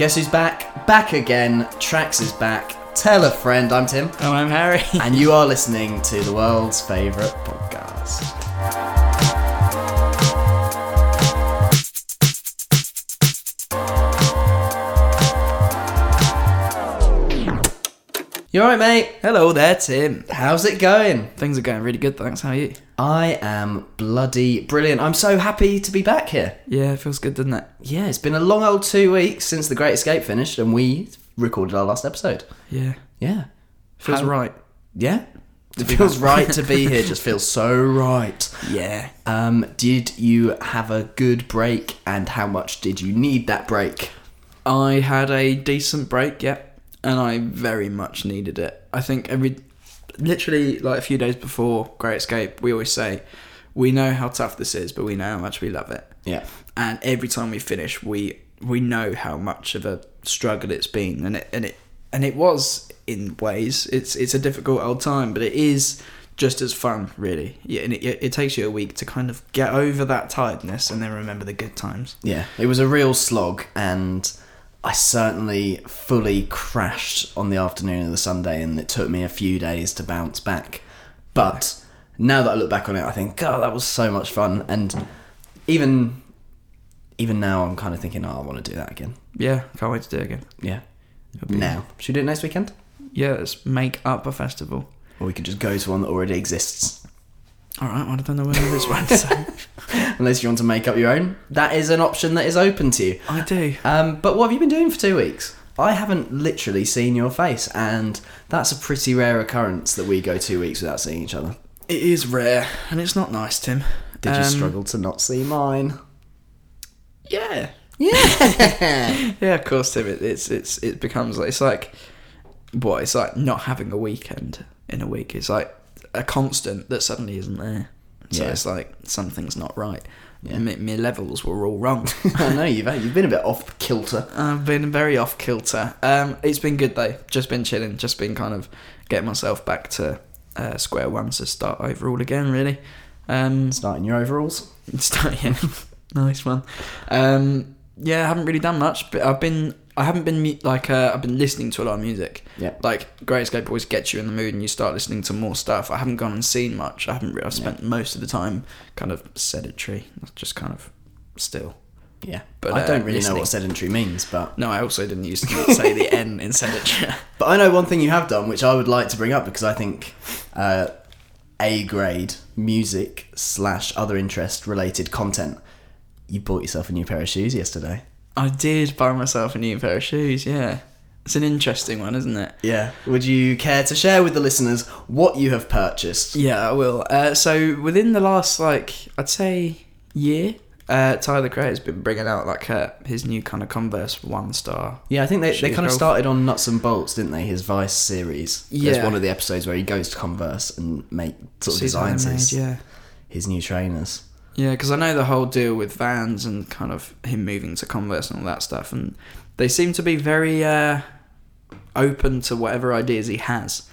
Guess who's back? Back again. Trax is back. Tell a friend. I'm Tim. And I'm Harry. And you are listening to the world's favourite podcast. You alright, mate? Hello there, Tim. How's it going? Things are going really good, thanks. How are you? I am bloody brilliant. I'm so happy to be back here. Yeah, it feels good, doesn't it? Yeah, it's been a long old 2 weeks since The Great Escape finished and we recorded our last episode. Yeah. Yeah. Feels right. Yeah. It feels right to be here. Just feels so right. Yeah. Did you have a good break and how much did you need that break? I had a decent break, yeah. And I very much needed it. I think literally like a few days before Great Escape, we always say, we know how tough this is, but we know how much we love it. Yeah. And every time we finish, we know how much of a struggle it's been. And it was in ways. It's a difficult old time, but it is just as fun, really. Yeah, and it takes you a week to kind of get over that tiredness and then remember the good times. Yeah, it was a real slog and I certainly fully crashed on the afternoon of the Sunday and it took me a few days to bounce back. But now that I look back on it, I think, God, that was so much fun. And even now I'm kind of thinking, oh, I want to do that again. Yeah, can't wait to do it again. Yeah. Now. Should we do it next weekend? Yeah, let's make up a festival. Or we could just go to one that already exists. All right, well, I don't know whether this one to say. Unless you want to make up your own. That is an option that is open to you. I do. But what have you been doing for 2 weeks? I haven't literally seen your face, and that's a pretty rare occurrence that we go 2 weeks without seeing each other. It is rare, and it's not nice, Tim. Did you struggle to not see mine? Yeah. Yeah. Yeah, of course, Tim. It becomes like... It's like not having a weekend in a week. It's like a constant that suddenly isn't there. So yeah. It's like something's not right. Yeah. My levels were all wrong. I know, you've been a bit off kilter. I've been very off kilter. It's been good though. Just been chilling. Just been kind of getting myself back to square one. So start over all again, really. Starting your overalls. Nice one. Yeah, I haven't really done much, but I've been listening to a lot of music. Yeah. Like, Great Escape always gets you in the mood and you start listening to more stuff. I haven't gone and seen much. I've spent most of the time kind of sedentary. Just kind of still. Yeah. But I don't really know what sedentary means, but... No, I also didn't used to say the N in sedentary. But I know one thing you have done, which I would like to bring up, because I think A-grade music/other interest-related content. You bought yourself a new pair of shoes yesterday. I did buy myself a new pair of shoes, yeah. It's an interesting one, isn't it? Yeah. Would you care to share with the listeners what you have purchased? Yeah, I will. So within the last, I'd say year, Tyler the Creator's been bringing out, his new kind of Converse one-star. Yeah, I think they kind of started on Nuts and Bolts, didn't they? His Vice series. Yeah. There's one of the episodes where he goes to Converse and designs his new trainers. Yeah, because I know the whole deal with Vans and kind of him moving to Converse and all that stuff, and they seem to be very open to whatever ideas he has,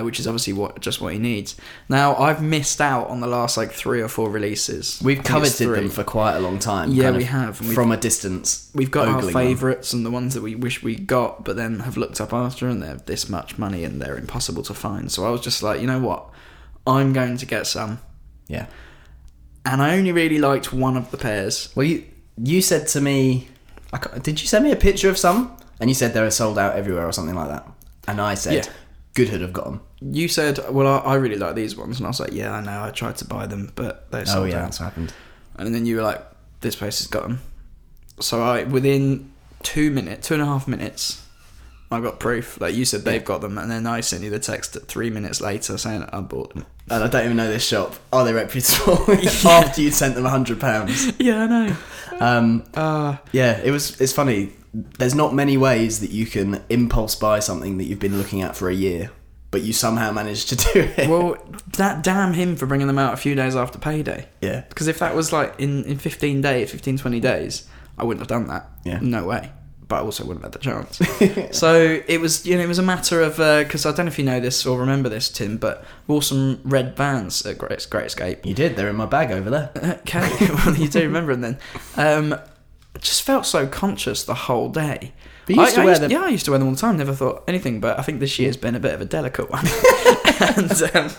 which is obviously what he needs. Now, I've missed out on the last 3 or 4 releases. We've coveted them for quite a long time. Yeah, we have. From a distance. We've got our favourites and the ones that we wish we got, but then have looked up after, and they're this much money and they're impossible to find. So I was just you know what? I'm going to get some. Yeah. And I only really liked one of the pairs. Well, you said to me... did you send me a picture of some? And you said they were sold out everywhere or something like that. And I said, Goodhood have got them. You said, well, I really like these ones. And I was like, yeah, I know, I tried to buy them, but they're sold out. Oh, yeah, that's what happened. And then you were like, this place has got them. So within 2.5 minutes, I got proof. You said they've got them. And then I sent you the text 3 minutes later saying I bought them. And I don't even know this shop. Are they reputable? After you'd sent them £100. Yeah, I know. It's funny. There's not many ways that you can impulse buy something that you've been looking at for a year, but you somehow managed to do it. Well, that damn him for bringing them out a few days after payday. Yeah. Because if that was in 20 days, I wouldn't have done that. Yeah. No way. But I also wouldn't have had the chance. So it was a matter of, because I don't know if you know this or remember this, Tim, but wore some red Vans at Great Escape. You did. They're in my bag over there. Okay. Well, you do remember them then. I just felt so conscious the whole day. But you used to wear them. Yeah, I used to wear them all the time. Never thought anything. But I think this year's been a bit of a delicate one. And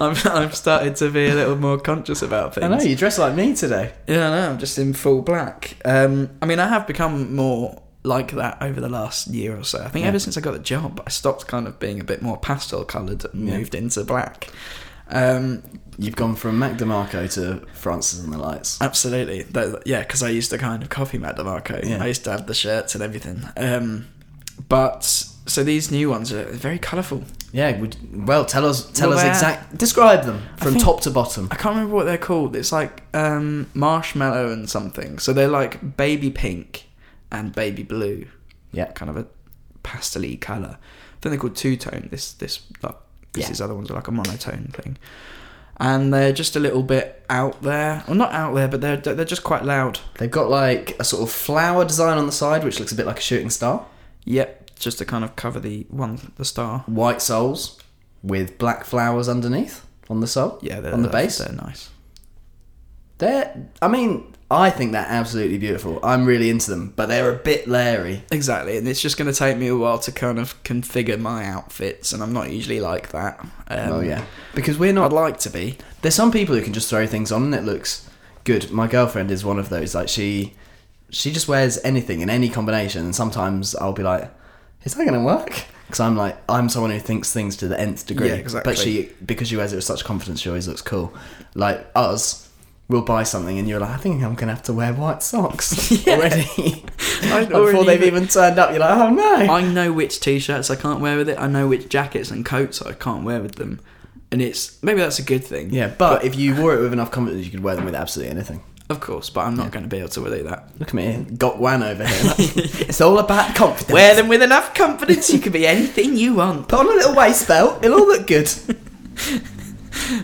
I've started to be a little more conscious about things. I know, you dress like me today. Yeah, I know. I'm just in full black. I mean, I have become more like that over the last year or so. I think ever since I got the job, I stopped kind of being a bit more pastel coloured and moved into black. You've gone from Mac DeMarco to Francis and the Lights. Absolutely. Yeah, because I used to kind of copy Mac DeMarco. Yeah. I used to have the shirts and everything. So these new ones are very colourful. Yeah, well, describe them from top to bottom. I can't remember what they're called. It's like marshmallow and something. So they're like baby pink and baby blue. Yeah. Kind of a pastel-y colour. Then they're called two-tone. These other ones are like a monotone thing. And they're just a little bit out there. Well, not out there, but they're just quite loud. They've got like a sort of flower design on the side, which looks a bit like a shooting star. Yep, just to kind of cover the star. White soles with black flowers underneath on the sole. Yeah, on the base. They're nice. I think they're absolutely beautiful. I'm really into them, but they're a bit leery. Exactly, and it's just going to take me a while to kind of configure my outfits, and I'm not usually like that. Because we're not... I'd like to be. There's some people who can just throw things on and it looks good. My girlfriend is one of those. Like, she just wears anything in any combination, and sometimes I'll be like, is that going to work? Because I'm like, I'm someone who thinks things to the nth degree. Yeah, exactly. But because she wears it with such confidence, she always looks cool. Like, us... we'll buy something and you're like, I think I'm going to have to wear white socks already. Before they've even turned up, you're like, oh no. I know which t-shirts I can't wear with it. I know which jackets and coats I can't wear with them. And maybe that's a good thing. Yeah, but if you wore it with enough confidence, you could wear them with absolutely anything. Of course, but I'm not going to be able to do that. Look at me, got one over here. It's all about confidence. Wear them with enough confidence, you can be anything you want. Put on a little waist belt, it'll all look good.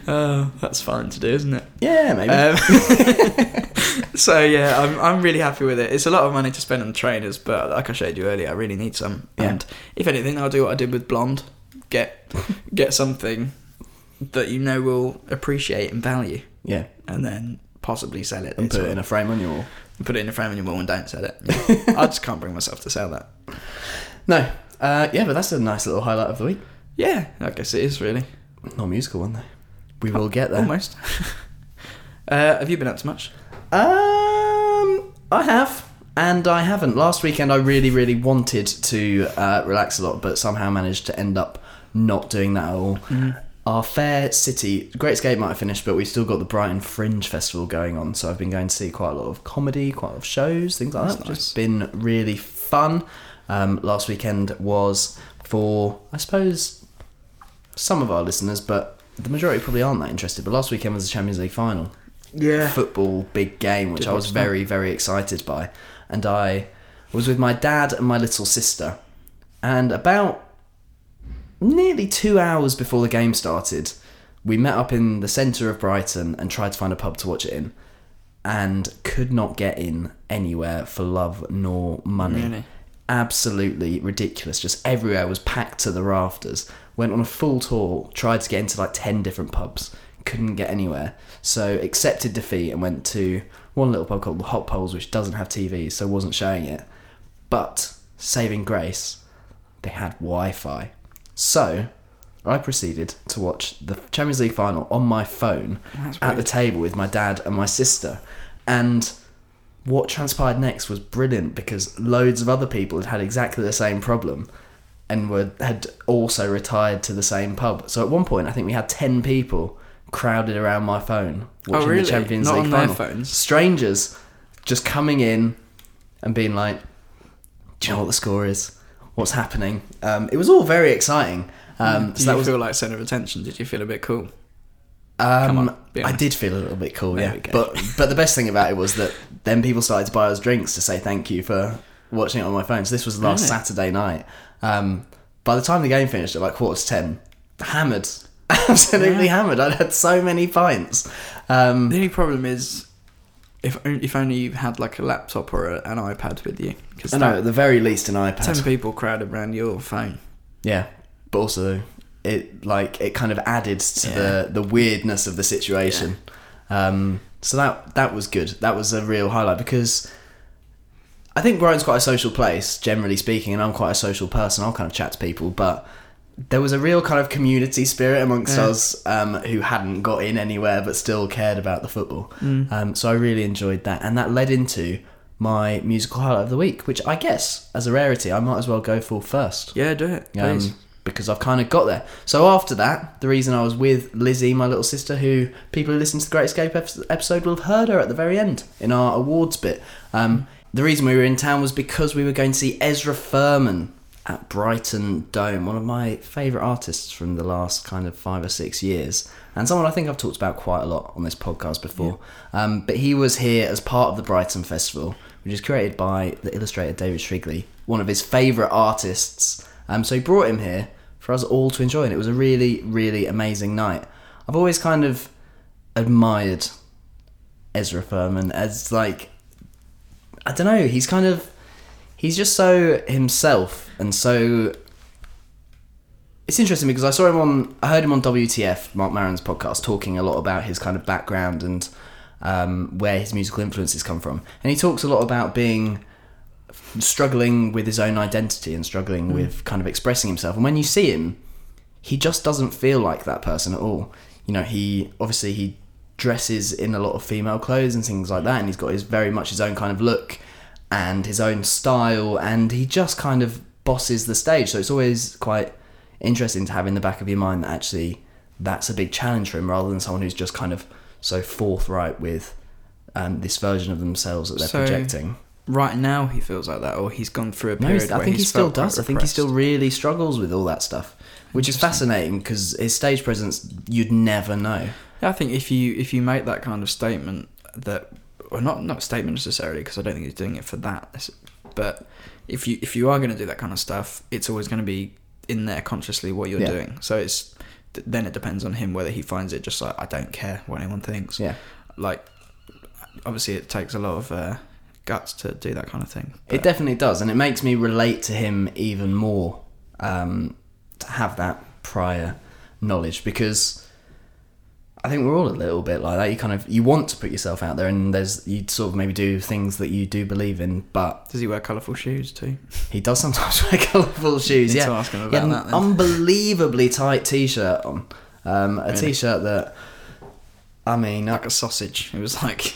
Oh, that's fine to do, isn't it? Yeah, maybe. So yeah, I'm really happy with it. It's a lot of money to spend on trainers, but like I showed you earlier, I really need some. Yeah. And if anything, I'll do what I did with Blonde. Get something that you know will appreciate and value. Yeah. And then possibly sell it. And put it in a frame on your wall. Put it in a frame on your wall and don't sell it. Yeah. I just can't bring myself to sell that. No. But that's a nice little highlight of the week. Yeah, I guess it is really. Not a musical one though. We will get there. Almost. Have you been up to much? I have, and I haven't. Last weekend I really, really wanted to relax a lot, but somehow managed to end up not doing that at all. Mm. Our fair city, Great Escape might have finished, but we've still got the Brighton Fringe Festival going on, so I've been going to see quite a lot of comedy, quite a lot of shows, things like that. Nice. It's been really fun. Last weekend was for, I suppose, some of our listeners, but... the majority probably aren't that interested, but last weekend was the Champions League final. Yeah. Football big game, which I was very, very excited by. And I was with my dad and my little sister. And about nearly 2 hours before the game started, we met up in the centre of Brighton and tried to find a pub to watch it in. And could not get in anywhere for love nor money. Really? Absolutely ridiculous. Just everywhere was packed to the rafters. Went on a full tour, tried to get into like 10 different pubs, couldn't get anywhere. So accepted defeat and went to one little pub called the Hot Poles, which doesn't have TV, so wasn't showing it. But, saving grace, they had Wi-Fi. So, I proceeded to watch the Champions League final on my phone at the table with my dad and my sister. And what transpired next was brilliant because loads of other people had had exactly the same problem. And had also retired to the same pub. So at one point, I think we had 10 people crowded around my phone watching the Champions League final. Not on their phones. Strangers just coming in and being like, "Do you know what the score is? What's happening?" It was all very exciting. Did you feel like centre of attention? Did you feel a bit cool? I did feel a little bit cool. There yeah, but the best thing about it was that then people started to buy us drinks to say thank you for watching it on my phone. So this was last Saturday night. By the time the game finished at like 10:15, hammered, absolutely hammered. I'd had so many pints. The only problem is if only you had like a laptop or an iPad with you. Cause no, at the very least an iPad. 10 people crowded around your phone. Yeah, but also it kind of added to the weirdness of the situation. So that was good. That was a real highlight because I think Brighton's quite a social place, generally speaking, and I'm quite a social person. I'll kind of chat to people, but there was a real kind of community spirit amongst us who hadn't got in anywhere but still cared about the football. So I really enjoyed that, and that led into my musical highlight of the week, which I guess, as a rarity, I might as well go for first. Yeah, do it, please. Because I've kind of got there. So after that, the reason I was with Lizzie, my little sister, who people who listen to the Great Escape episode will have heard her at the very end in our awards bit. The reason we were in town was because we were going to see Ezra Furman at Brighton Dome, one of my favourite artists from the last kind of 5 or 6 years, and someone I think I've talked about quite a lot on this podcast before. But he was here as part of the Brighton Festival, which is created by the illustrator David Shrigley, one of his favourite artists. So he brought him here for us all to enjoy, and it was a really, really amazing night. I've always kind of admired Ezra Furman as, like, I don't know, he's just so himself, and so it's interesting because I heard him on WTF, Mark Maron's podcast, talking a lot about his kind of background and where his musical influences come from, and he talks a lot about being struggling with his own identity and struggling with kind of expressing himself. And when you see him, he just doesn't feel like that person at all. You know, he dresses in a lot of female clothes and things like that, and he's got very much his own kind of look and his own style, and he just kind of bosses the stage. So it's always quite interesting to have in the back of your mind that actually that's a big challenge for him, rather than someone who's just kind of so forthright with this version of themselves that they're projecting. Right now he feels like that, or he's gone through a period where he still does. I think he still really struggles with all that stuff, which is fascinating because his stage presence, you'd never know. Yeah, I think if you make that kind of statement, not statement necessarily, because I don't think he's doing it for that, but if you are going to do that kind of stuff, it's always going to be in there consciously what you're doing. So it's then it depends on him whether he finds it just like, I don't care what anyone thinks. Yeah, like obviously it takes a lot of guts to do that kind of thing. It definitely does, and it makes me relate to him even more, to have that prior knowledge, because I think we're all a little bit like that. You want to put yourself out there, and you sort of maybe do things that you do believe in, but... Does he wear colourful shoes too? He does sometimes wear colourful shoes, yeah. You need to ask him about that then. Unbelievably tight t-shirt on. Really? T-shirt that, I mean... Like a sausage. It was like...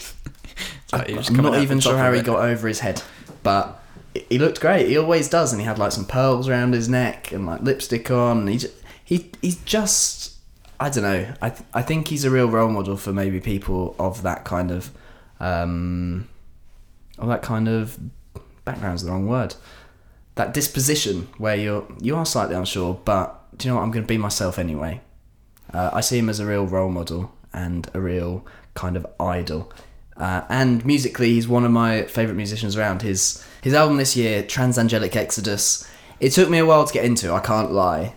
I'm not even sure how he got over his head, but he looked great. He always does, and he had like some pearls around his neck and like lipstick on. He's just I don't know. I think he's a real role model for maybe people of that kind of background's the wrong word. That disposition where you are slightly unsure, but do you know what? I'm going to be myself anyway. I see him as a real role model and a real kind of idol. And musically, he's one of my favourite musicians around. His album this year, Transangelic Exodus, it took me a while to get into, I can't lie,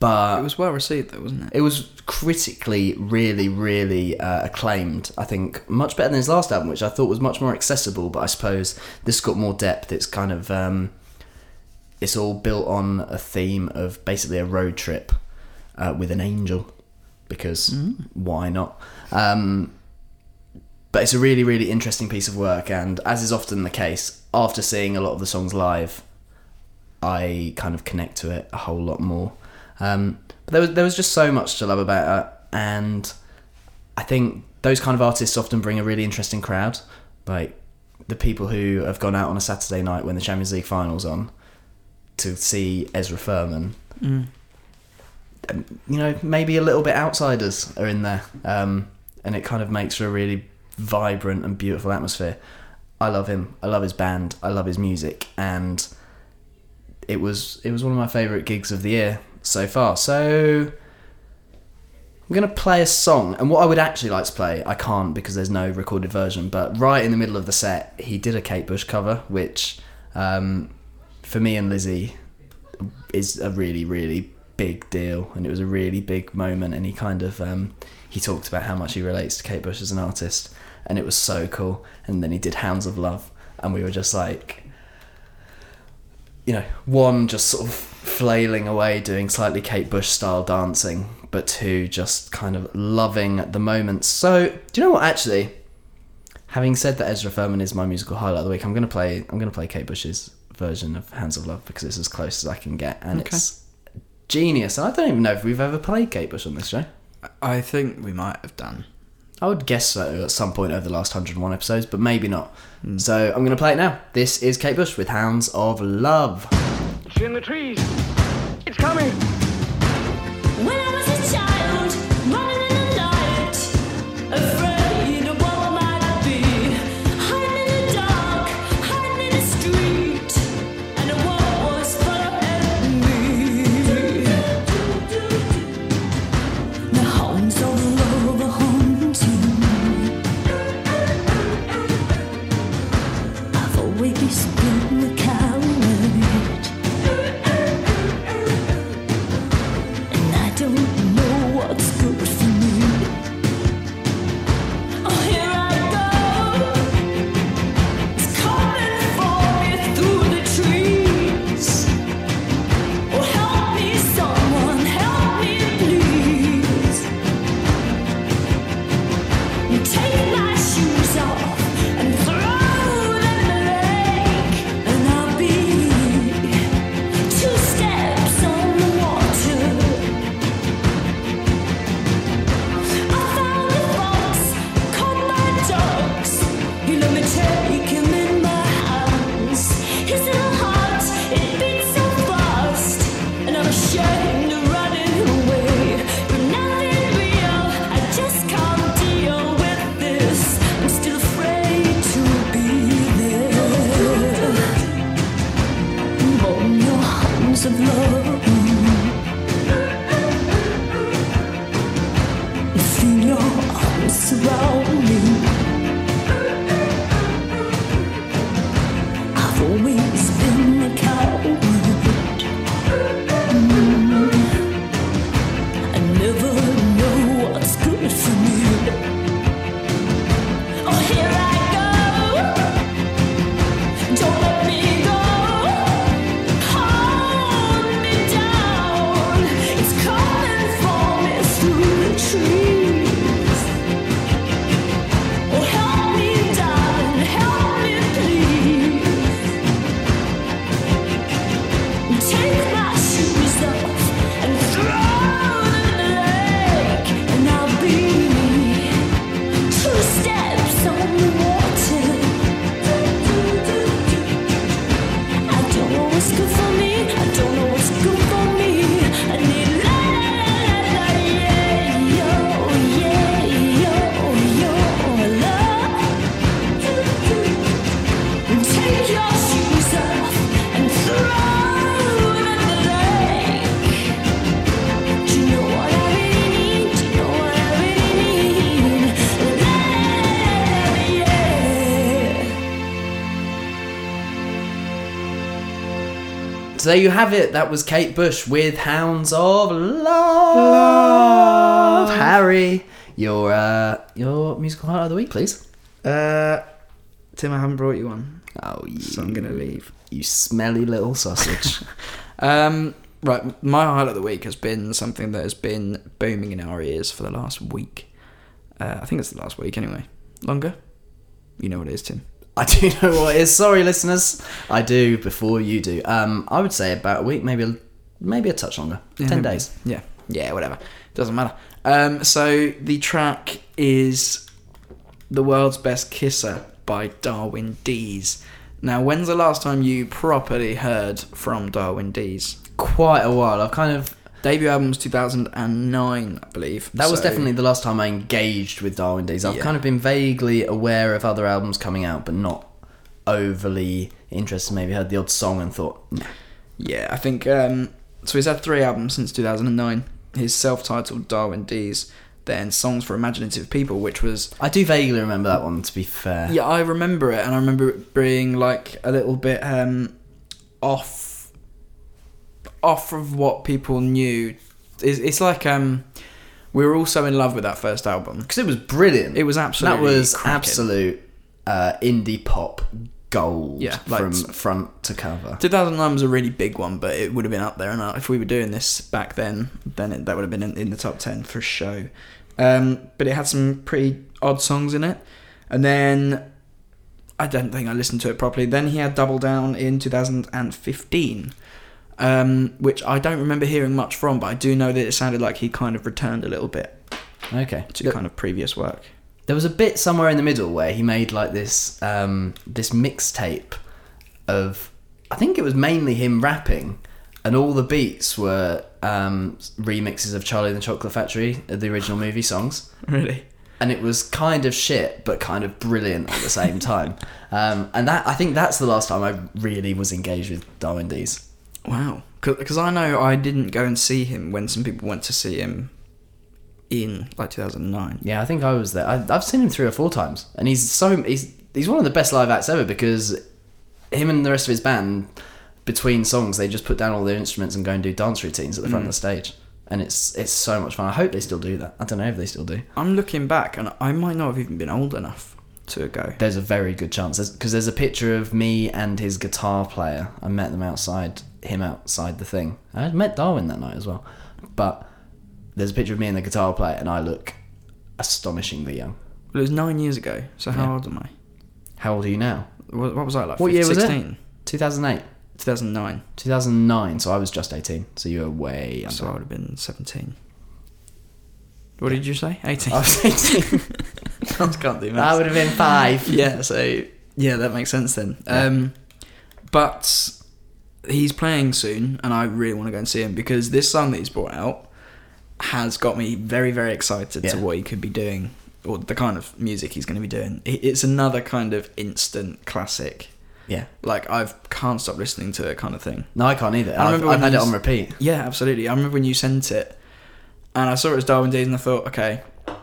but... It was well received though, wasn't it? It was critically really, really acclaimed, I think, much better than his last album, which I thought was much more accessible, but I suppose this got more depth. It's kind of... it's all built on a theme of basically a road trip with an angel, because why not? But it's a really, really interesting piece of work, and as is often the case, after seeing a lot of the songs live, I kind of connect to it a whole lot more. But there was just so much to love about it, and I think those kind of artists often bring a really interesting crowd. Like, the people who have gone out on a Saturday night when the Champions League final's on to see Ezra Furman. You know, maybe a little bit outsiders are in there, and it kind of makes for a really... vibrant and beautiful atmosphere. I love him. I love his band. I love his music, and it was one of my favourite gigs of the year so far. So I'm going to play a song, and what I would actually like to play, I can't because there's no recorded version. But right in the middle of the set, he did a Kate Bush cover, which for me and Lizzie is a really, really big deal, and it was a really big moment. And he kind of he talked about how much he relates to Kate Bush as an artist. And it was so cool. And then he did Hounds of Love, and we were just like, you know, one, just sort of flailing away doing slightly Kate Bush style dancing, but two, just kind of loving the moment. So do you know what, actually, Having said that, Ezra Furman is my musical highlight of the week. I'm gonna play Kate Bush's version of Hounds of Love because it's as close as I can get, and it's genius. I don't even know if we've ever played Kate Bush on this show. I think we might have done. I would guess so at some point over the last 101 episodes, but maybe not. So I'm gonna play it now. This is Kate Bush with Hounds of Love. It's in the trees. It's coming. When I was a child, running in the night, afraid of what I might be, hiding in the dark, hiding in the street, and the world was following me. The hounds of love are haunting. I've always been the coward. Don't know what's good for me. Oh, here I go. It's coming for me through the trees. Oh, help me, someone, help me, please. You take my shoes off and throw them in the lake, and I'll be 2 steps on the water. I found a fox, caught my dogs. He let me take him in my hands. His little heart, it beats so fast, and I'm ashamed of running away. But nothing real, I just can't deal with this. I'm still afraid to be there. Born your hounds of love. Feel your arms surround me. I've always been a coward. I never know what's good for me. Oh, here I go. Don't let me go. Hold me down. It's coming for me through the trees. Oh, help me, darling, help me, please. Take my shoes off and throw them in the lake, and I'll be 2 steps on the water. I don't know what's good for me. I don't know what's good for me. I need la la la la yeah, yo, love. Take your shoes off and throw them in the lake. Do you know what I really need? Do you know what I really need? La la la la, yeah. So there you have it. That was Kate Bush with Hounds of Love. Harry, your musical highlight of the week, please. Tim, I haven't brought you one, Oh, so I'm gonna leave. you smelly little sausage. Right, my highlight of the week has been something that has been booming in our ears for the last week. I think it's the last week anyway. Longer? You know what it is, Tim. I do know what it is. Sorry, listeners. I do before you do. I would say about a week, maybe a touch longer. 10 days. Yeah, whatever. Doesn't matter. So the track is The World's Best Kisser by Darwin Deez. Now, when's the last time you properly heard from Darwin Deez? Quite a while. I've kind of Debut album was 2009, I believe. That was definitely the last time I engaged with Darwin Deez. I've Yeah. kind of been vaguely aware of other albums coming out, but not overly interested. Maybe heard the odd song and thought, nah. Yeah, I think so. He's had 3 albums since 2009. His self-titled Darwin Deez, then Songs for Imaginative People, which was I do vaguely remember that one, to be fair. Yeah, I remember it, and I remember it being like a little bit off of what people knew. It's like we were all so in love with that first album because it was brilliant. It was absolutely cracking. Absolute indie pop gold, Yeah, like, from front to cover. 2009 was a really big one, but it would have been up there, and if we were doing this back then that would have been in the top 10 for sure. But it had some pretty odd songs in it. And then I don't think I listened to it properly. Then he had Double Down in 2015, which I don't remember hearing much from, but I do know that it sounded like he kind of returned a little bit to kind of previous work. There was a bit somewhere in the middle where he made like this this mixtape of, I think it was mainly him rapping, and all the beats were remixes of Charlie and the Chocolate Factory, the original movie songs. Really? And it was kind of shit, but kind of brilliant at the same time. And that, I think that's the last time I really was engaged with Darwin Deez. Wow. Because I know I didn't go and see him when some people went to see him in like 2009. Yeah, I think I was there. I've seen him 3 or 4 times. And he's one of the best live acts ever, because him and the rest of his band, between songs, they just put down all their instruments and go and do dance routines at the front of the stage. And it's so much fun. I hope they still do that. I don't know if they still do. I'm looking back, and I might not have even been old enough to go. There's a very good chance. Because there's a picture of me and his guitar player. I met them outside the thing. I met Darwin that night as well. But there's a picture of me and the guitar player, and I look astonishingly young. Well, it was 9 years ago, so how old am I? How old are you now? What was I like? What year 16? Was it? 2008. 2009. 2009, so I was just 18, so you were way under. So I would have been 17. What did you say? 18. I was 18. I can't do maths. I would have been 5. Yeah, so, yeah, that makes sense then. Yeah. But he's playing soon, and I really want to go and see him, because this song that he's brought out has got me very, very excited to what he could be doing, or the kind of music he's going to be doing. It's another kind of instant classic. Yeah. Like, I can't stop listening to it kind of thing. No, I can't either. I've had it on repeat. Yeah, absolutely. I remember when you sent it, and I saw it was Darwin Deez, and I thought, okay,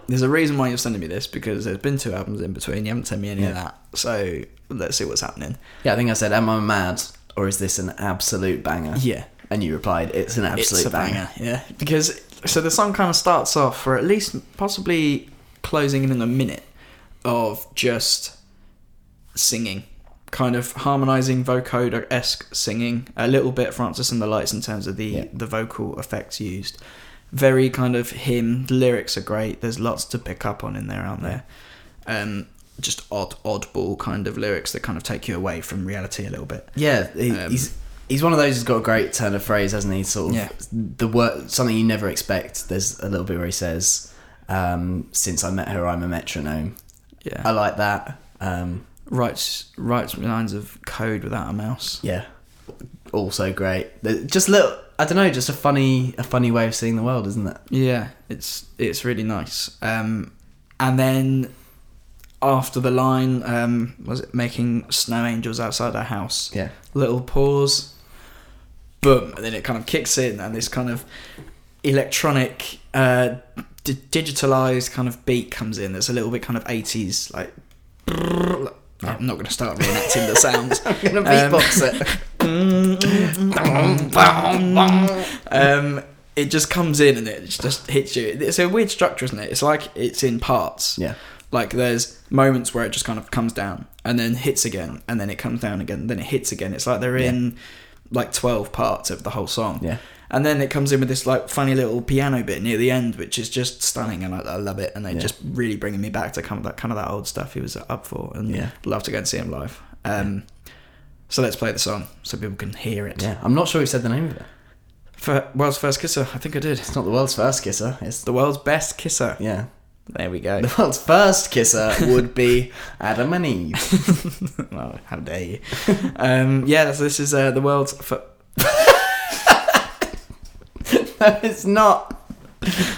there's a reason why you're sending me this, because there's been 2 albums in between. You haven't sent me any of that. So let's see what's happening. Yeah, I think I said, am I mad, or is this an absolute banger? Yeah. And you replied, it's an absolute banger. Yeah. Because, so the song kind of starts off, or at least possibly closing in on a minute of just singing. Kind of harmonising, vocoder-esque singing. A little bit Francis and the Lights in terms of the vocal effects used. Very kind of him. The lyrics are great. There's lots to pick up on in there, aren't there? Just oddball kind of lyrics that kind of take you away from reality a little bit. Yeah, he's one of those who's got a great turn of phrase, hasn't he? Sort of the word, something you never expect. There's a little bit where he says, since I met her, I'm a metronome. Yeah, I like that. Writes lines of code without a mouse. Yeah, also great. Just little, I don't know, just a funny way of seeing the world, isn't it? Yeah, it's really nice. And then after the line, was it making snow angels outside our house? Yeah, little pause, boom, and then it kind of kicks in, and this kind of electronic, digitalized kind of beat comes in. It's a little bit kind of 80s, like. I'm not going to start reenacting the sounds. I'm going to beatbox it. It just comes in and it just hits you. It's a weird structure, isn't it? It's like it's in parts. Yeah. Like there's moments where it just kind of comes down and then hits again, and then it comes down again, and then it hits again. It's like they're in like 12 parts of the whole song. Yeah. And then it comes in with this like funny little piano bit near the end, which is just stunning, and I love it. And they just really bringing me back to kind of that old stuff he was up for, and love to go and see him live. So let's play the song so people can hear it. Yeah, I'm not sure who said the name of it. For World's First Kisser, I think I did. It's not the world's first kisser. It's the world's best kisser. Yeah, there we go. The world's first kisser would be Adam and Eve. Oh, how dare you? So this is the world's. No, it's not.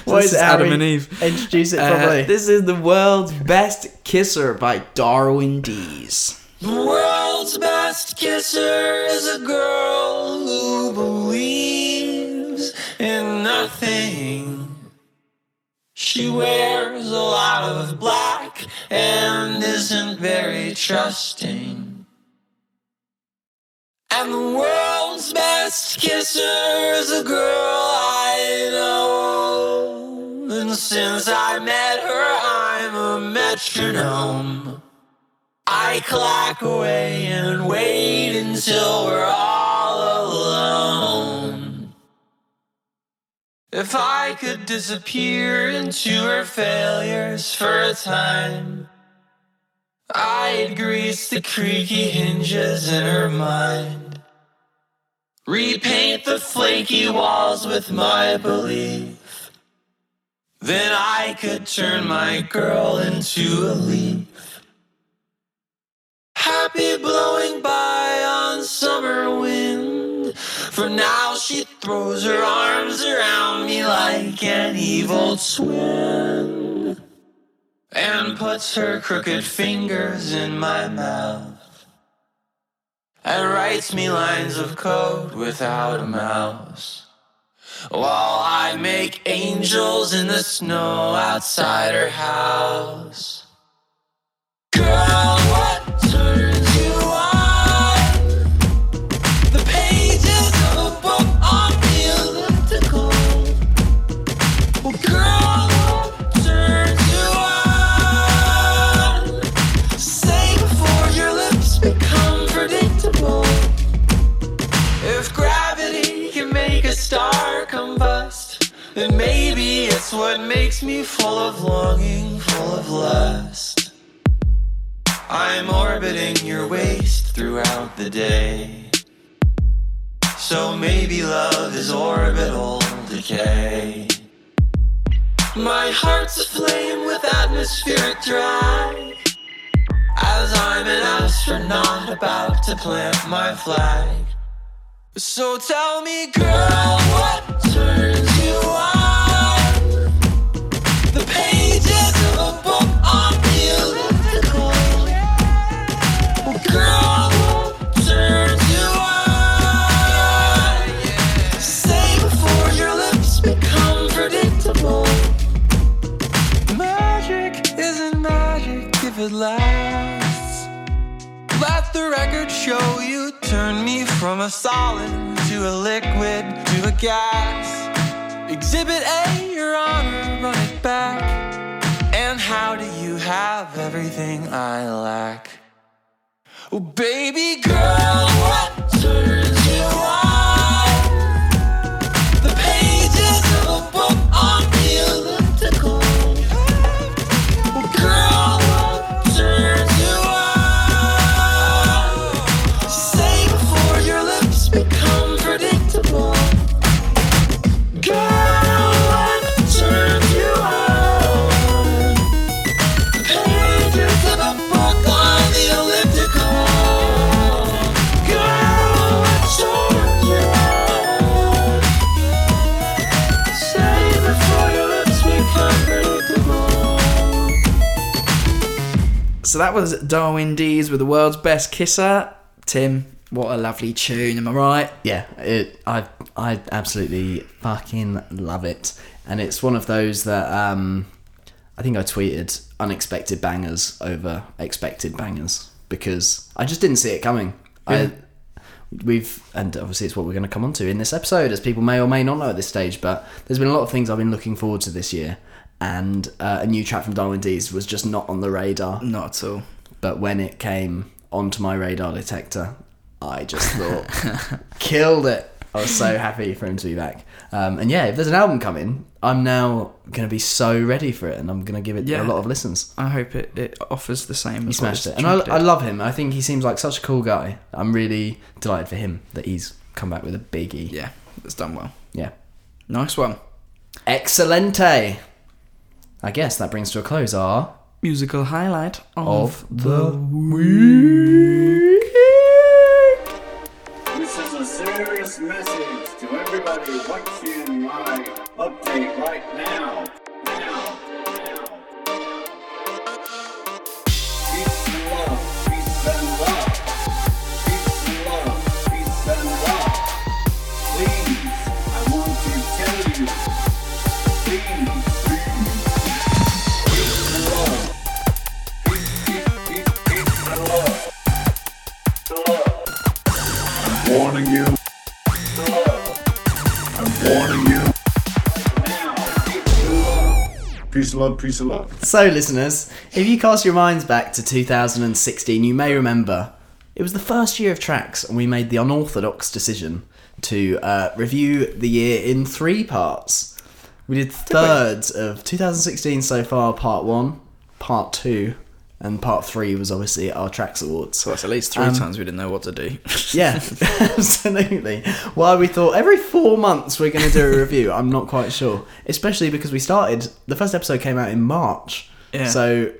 What is Adam and Eve? Introduce it properly. This is the world's best kisser by Darwin Deez. The world's best kisser is a girl who believes in nothing. She wears a lot of black and isn't very trusting. And the world's best kisser is a girl I know. And since I met her, I'm a metronome. I clock away and wait until we're all alone. If I could disappear into her failures for a time, I'd grease the creaky hinges in her mind, repaint the flaky walls with my belief. Then I could turn my girl into a leaf. Happy blowing by on summer wind, for now she throws her arms around me like an evil twin, and puts her crooked fingers in my mouth, and writes me lines of code without a mouse, while I make angels in the snow outside her house. Girl, what turns you on? The pages of a book on the elliptical. Well, girl, and maybe it's what makes me full of longing, full of lust. I'm orbiting your waist throughout the day, so maybe love is orbital decay. My heart's aflame with atmospheric drag, as I'm an astronaut about to plant my flag. So tell me, girl, what turns you on? The pages of a book on the elliptical. Well, girl, what turns you on? Say before your lips become predictable. Magic isn't magic if it lasts. Let the record show you turn me from a solid to a liquid to a gas. Exhibit A, your honor, run it back. And how do you have everything I lack? Oh, baby girl, what turns you on? The pages of a book on the elliptical. Oh, girl, what turns you on? Say before your lips become predictable. Girl, so that was Darwin Deez with The World's Best Kisser. Tim, what a lovely tune, am I right? Yeah, I absolutely fucking love it. And it's one of those that, I think I tweeted unexpected bangers over expected bangers, because I just didn't see it coming. Yeah. And obviously it's what we're going to come on to in this episode, as people may or may not know at this stage, but there's been a lot of things I've been looking forward to this year. And a new track from Darwin Deez was just not on the radar. Not at all. But when it came onto my radar detector, I just thought, killed it. I was so happy for him to be back. And yeah, if there's an album coming, I'm now going to be so ready for it, and I'm going to give it a lot of listens. I hope it offers the same. He smashed it. And I love him. I think he seems like such a cool guy. I'm really delighted for him that he's come back with a biggie. Yeah, that's done well. Yeah. Nice one. Excelente. I guess that brings to a close our musical highlight of the week. This is a serious message to everybody watching my update right now. Peace and love, peace and love. Peace and love, peace and love. Please, I want to tell you. Please. Warning you. I'm warning you. Peace and love, peace and love. So, listeners, if you cast your minds back to 2016, you may remember it was the first year of tracks, and we made the unorthodox decision to review the year in three parts. We did thirds of 2016 so far, part one, part two, And part three was obviously our Tracks Awards. So that's at least three times we didn't know what to do. Yeah, absolutely. While we thought every 4 months we're going to do a review, I'm not quite sure. Especially because we started, the first episode came out in March. Yeah. So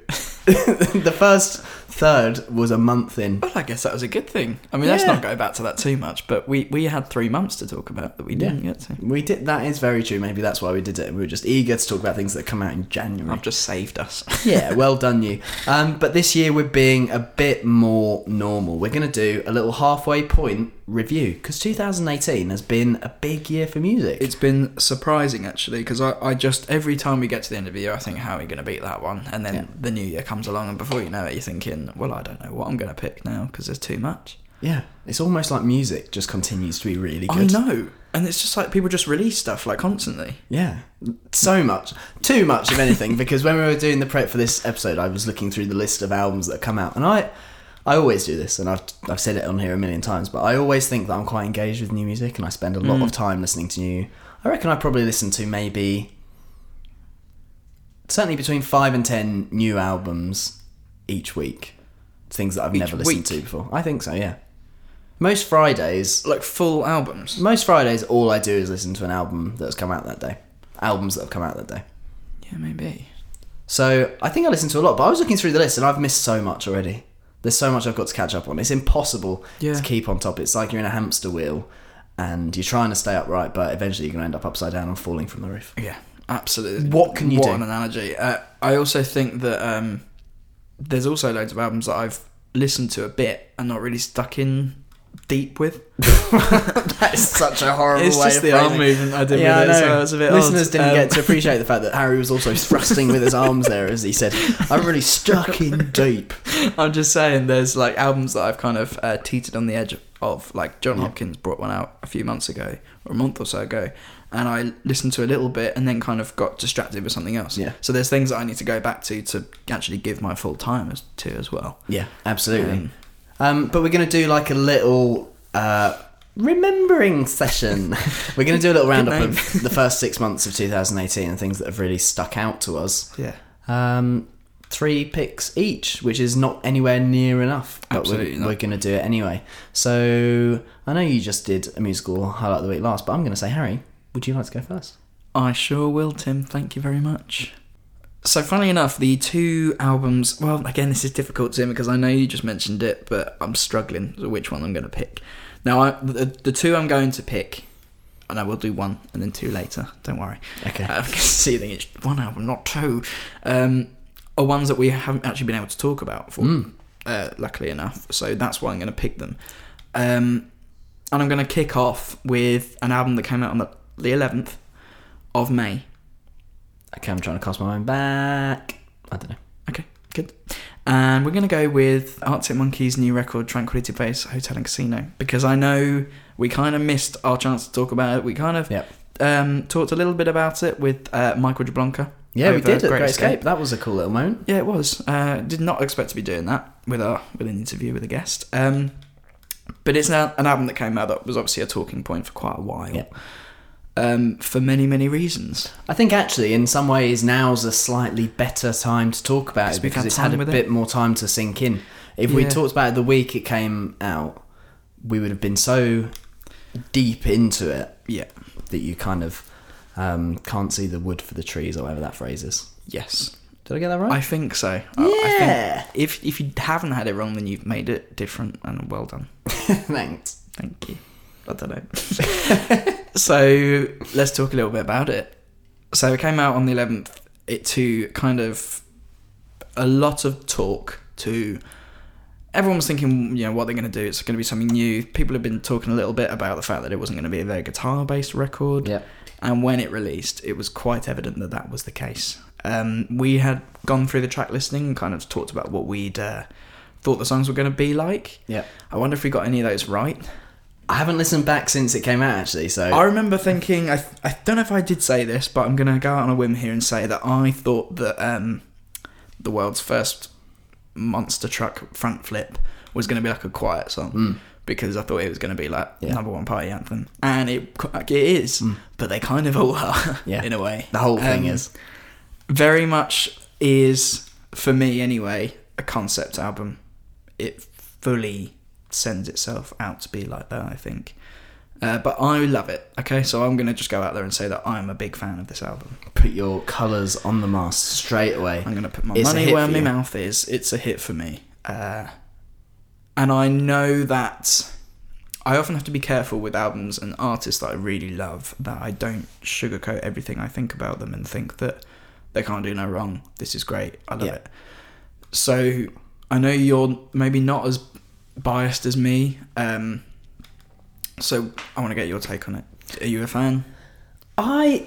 the first third was a month in. Well, I guess that was a good thing. I mean, let's not go back to that too much, but we had 3 months to talk about that we didn't get to. We did. That is very true. Maybe that's why we did it. We were just eager to talk about things that come out in January. I've just saved us. Yeah, well done you. But this year we're being a bit more normal. We're going to do a little halfway point review because 2018 has been a big year for music. It's been surprising, actually, because I just, every time we get to the end of the year, I think, how are we going to beat that one? And then the new year comes along and before you know it, you're thinking, well, I don't know what I'm going to pick now because there's too much. Yeah, it's almost like music just continues to be really good. I know, and it's just like people just release stuff like constantly. Yeah, so much, too much of anything. Because when we were doing the prep for this episode, I was looking through the list of albums that come out, and I always do this, and I've said it on here a million times, but I always think that I'm quite engaged with new music, and I spend a lot of time listening to new. I reckon I probably listen to maybe certainly between 5 and 10 new albums each week, things that I've never listened to before. I think so, yeah. Most Fridays, like full albums. Most Fridays, all I do is listen to an album that's come out that day. Albums that have come out that day. Yeah, maybe. So I think I listen to a lot, but I was looking through the list and I've missed so much already. There's so much I've got to catch up on. It's impossible to keep on top. It's like you're in a hamster wheel and you're trying to stay upright, but eventually you're going to end up upside down and falling from the roof. Yeah, absolutely. What can you do? What an analogy. I also think that there's also loads of albums that I've listened to a bit and not really stuck in deep with. That is such a horrible way of phrasing. It's just the arm movement I did with it, so it was a bit Listeners odd. Didn't get to appreciate the fact that Harry was also thrusting with his arms there as he said, I'm really stuck in deep. I'm just saying there's like albums that I've kind of teetered on the edge of, like John Hopkins brought one out a few months ago, or a month or so ago, and I listened to a little bit and then kind of got distracted with something else. Yeah. So there's things that I need to go back to actually give my full time to as well. Yeah, absolutely. But we're going to do like a little remembering session. We're going to do a little roundup of the first 6 months of 2018 and things that have really stuck out to us. Yeah. 3 picks each, which is not anywhere near enough, but we're going to do it anyway. So I know you just did a musical highlight of the week last, but I'm going to say, Harry, would you like to go first? I sure will, Tim. Thank you very much. So, funnily enough, the two albums... Well, again, this is difficult, Tim, because I know you just mentioned it, but I'm struggling with which one I'm going to pick. Now, the two I'm going to pick... And I will do one and then two later. Don't worry. Okay. So you think it's one album, not two. Are ones that we haven't actually been able to talk about, for luckily enough. So that's why I'm going to pick them. And I'm going to kick off with an album that came out on the 11th of May. Okay, I'm trying to cast my mind back. I don't know. Okay, good. And we're going to go with Arctic Monkeys' new record, Tranquility Base Hotel and Casino, because I know we kind of missed our chance to talk about it. We kind of talked a little bit about it with Michael Jablanka. Yeah, we did at Great Escape. That was a cool little moment. Yeah, it was. Did not expect to be doing that with an interview with a guest. But it's now an album that came out that was obviously a talking point for quite a while. Yeah. For many, many reasons. I think actually, in some ways, now's a slightly better time to talk about it because it's had a bit more time to sink in. If we talked about it the week it came out, we would have been so deep into it that you kind of can't see the wood for the trees, or whatever that phrase is. Yes. Did I get that right? I think so. Yeah. I think if you haven't had it wrong, then you've made it different, and well done. Thanks. Thank you. I don't know. So let's talk a little bit about it. So it came out on the 11th to kind of a lot of talk to... Everyone was thinking, you know, what they're going to do. It's going to be something new. People have been talking a little bit about the fact that it wasn't going to be a very guitar-based record. Yeah. And when it released, it was quite evident that that was the case. We had gone through the track listing and kind of talked about what we'd thought the songs were going to be like. Yeah. I wonder if we got any of those right. I haven't listened back since it came out, actually. So I remember thinking, I don't know if I did say this, but I'm going to go out on a whim here and say that I thought that the world's first monster truck front flip was going to be like a quiet song because I thought it was going to be like number one party anthem, and it is, but they kind of all are in a way. The whole thing is very much is, for me anyway, a concept album, it fully sends itself out to be like that, I think. But I love it, okay? So I'm going to just go out there and say that I'm a big fan of this album. Put your colours on the mast straight away. I'm going to put my money where my mouth is. It's a hit for me. And I know that I often have to be careful with albums and artists that I really love, that I don't sugarcoat everything I think about them and think that they can't do no wrong. This is great. I love it. So I know you're maybe not as biased as me, so I want to get your take on it. Are you a fan? It's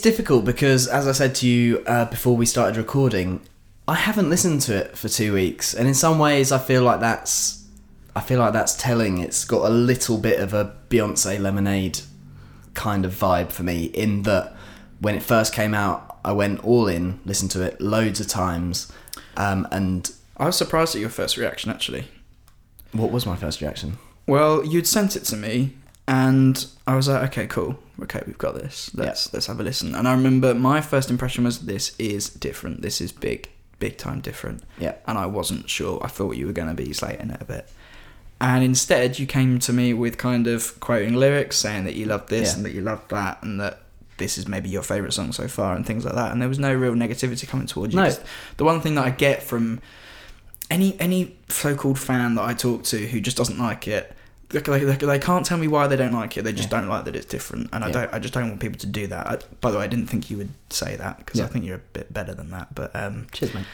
difficult because, as I said to you before we started recording, I haven't listened to it for 2 weeks, and in some ways, I feel like that's telling. It's got a little bit of a Beyonce Lemonade kind of vibe for me, in that when it first came out, I went all in, listened to it loads of times, and I was surprised at your first reaction, actually. What was my first reaction? Well, you'd sent it to me, and I was like, okay, cool. Okay, we've got this. Let's have a listen. And I remember my first impression was, this is different. This is big time different. Yeah. And I wasn't sure. I thought you were going to be slating it a bit. And instead, you came to me with kind of quoting lyrics, saying that you loved this and that you loved that, and that this is maybe your favourite song so far and things like that. And there was no real negativity coming towards you. No. Just the one thing that I get from any so-called fan that I talk to who just doesn't like it, they can't tell me why they don't like it. They just don't like that it's different, and I just don't want people to do that. By the way, I didn't think you would say that, because I think you're a bit better than that. But cheers, mate.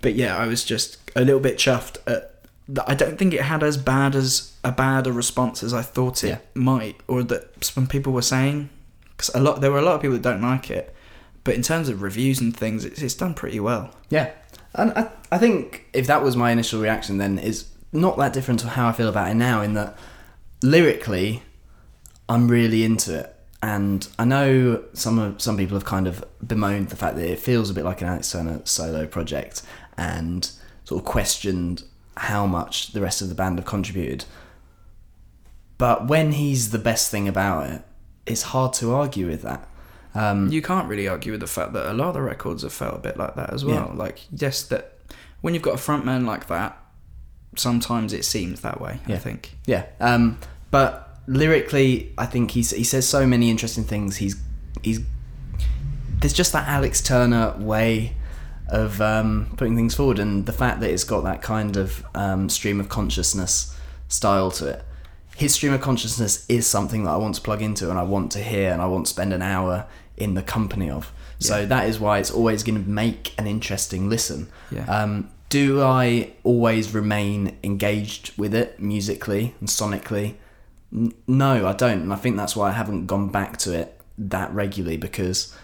But yeah, I was just a little bit chuffed at that. I don't think it had as bad a response as I thought it might, or that some people were saying, because there were a lot of people that don't like it. But in terms of reviews and things, it's done pretty well. Yeah. And I think if that was my initial reaction, then it's not that different to how I feel about it now, in that lyrically, I'm really into it. And I know some people have kind of bemoaned the fact that it feels a bit like an Alex Turner solo project, and sort of questioned how much the rest of the band have contributed. But when he's the best thing about it, it's hard to argue with that. You can't really argue with the fact that a lot of the records have felt a bit like that as well. Yeah. Like, yes, that when you've got a frontman like that, sometimes it seems that way, I think. Yeah. But lyrically, I think he says so many interesting things. There's just that Alex Turner way of putting things forward, and the fact that it's got that kind of stream of consciousness style to it. His stream of consciousness is something that I want to plug into, and I want to hear, and I want to spend an hour in the company of. Yeah. So that is why it's always going to make an interesting listen. Yeah. Do I always remain engaged with it musically and sonically? No, I don't. And I think that's why I haven't gone back to it that regularly, because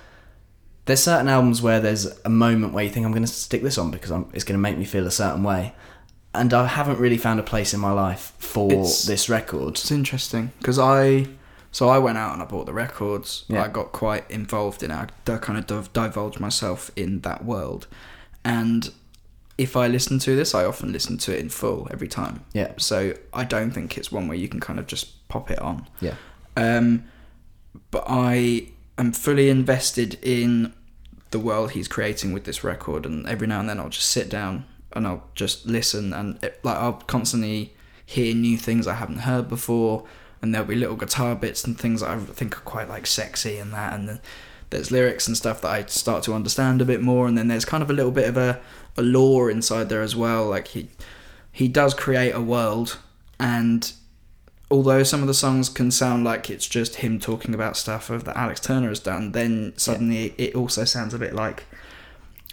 there's certain albums where there's a moment where you think, I'm going to stick this on because it's going to make me feel a certain way. And I haven't really found a place in my life for this record. It's interesting, because I went out and I bought the records. Yeah. I got quite involved in it. I kind of divulged myself in that world. And if I listen to this, I often listen to it in full every time. Yeah. So I don't think it's one where you can kind of just pop it on. Yeah. But I am fully invested in the world he's creating with this record. And every now and then I'll just sit down and I'll just listen, and I'll constantly hear new things I haven't heard before, and there'll be little guitar bits and things that I think are quite like sexy and that, and then there's lyrics and stuff that I start to understand a bit more, and then there's kind of a little bit of a lore inside there as well. Like he does create a world, and although some of the songs can sound like it's just him talking about stuff that Alex Turner has done, then suddenly it also sounds a bit like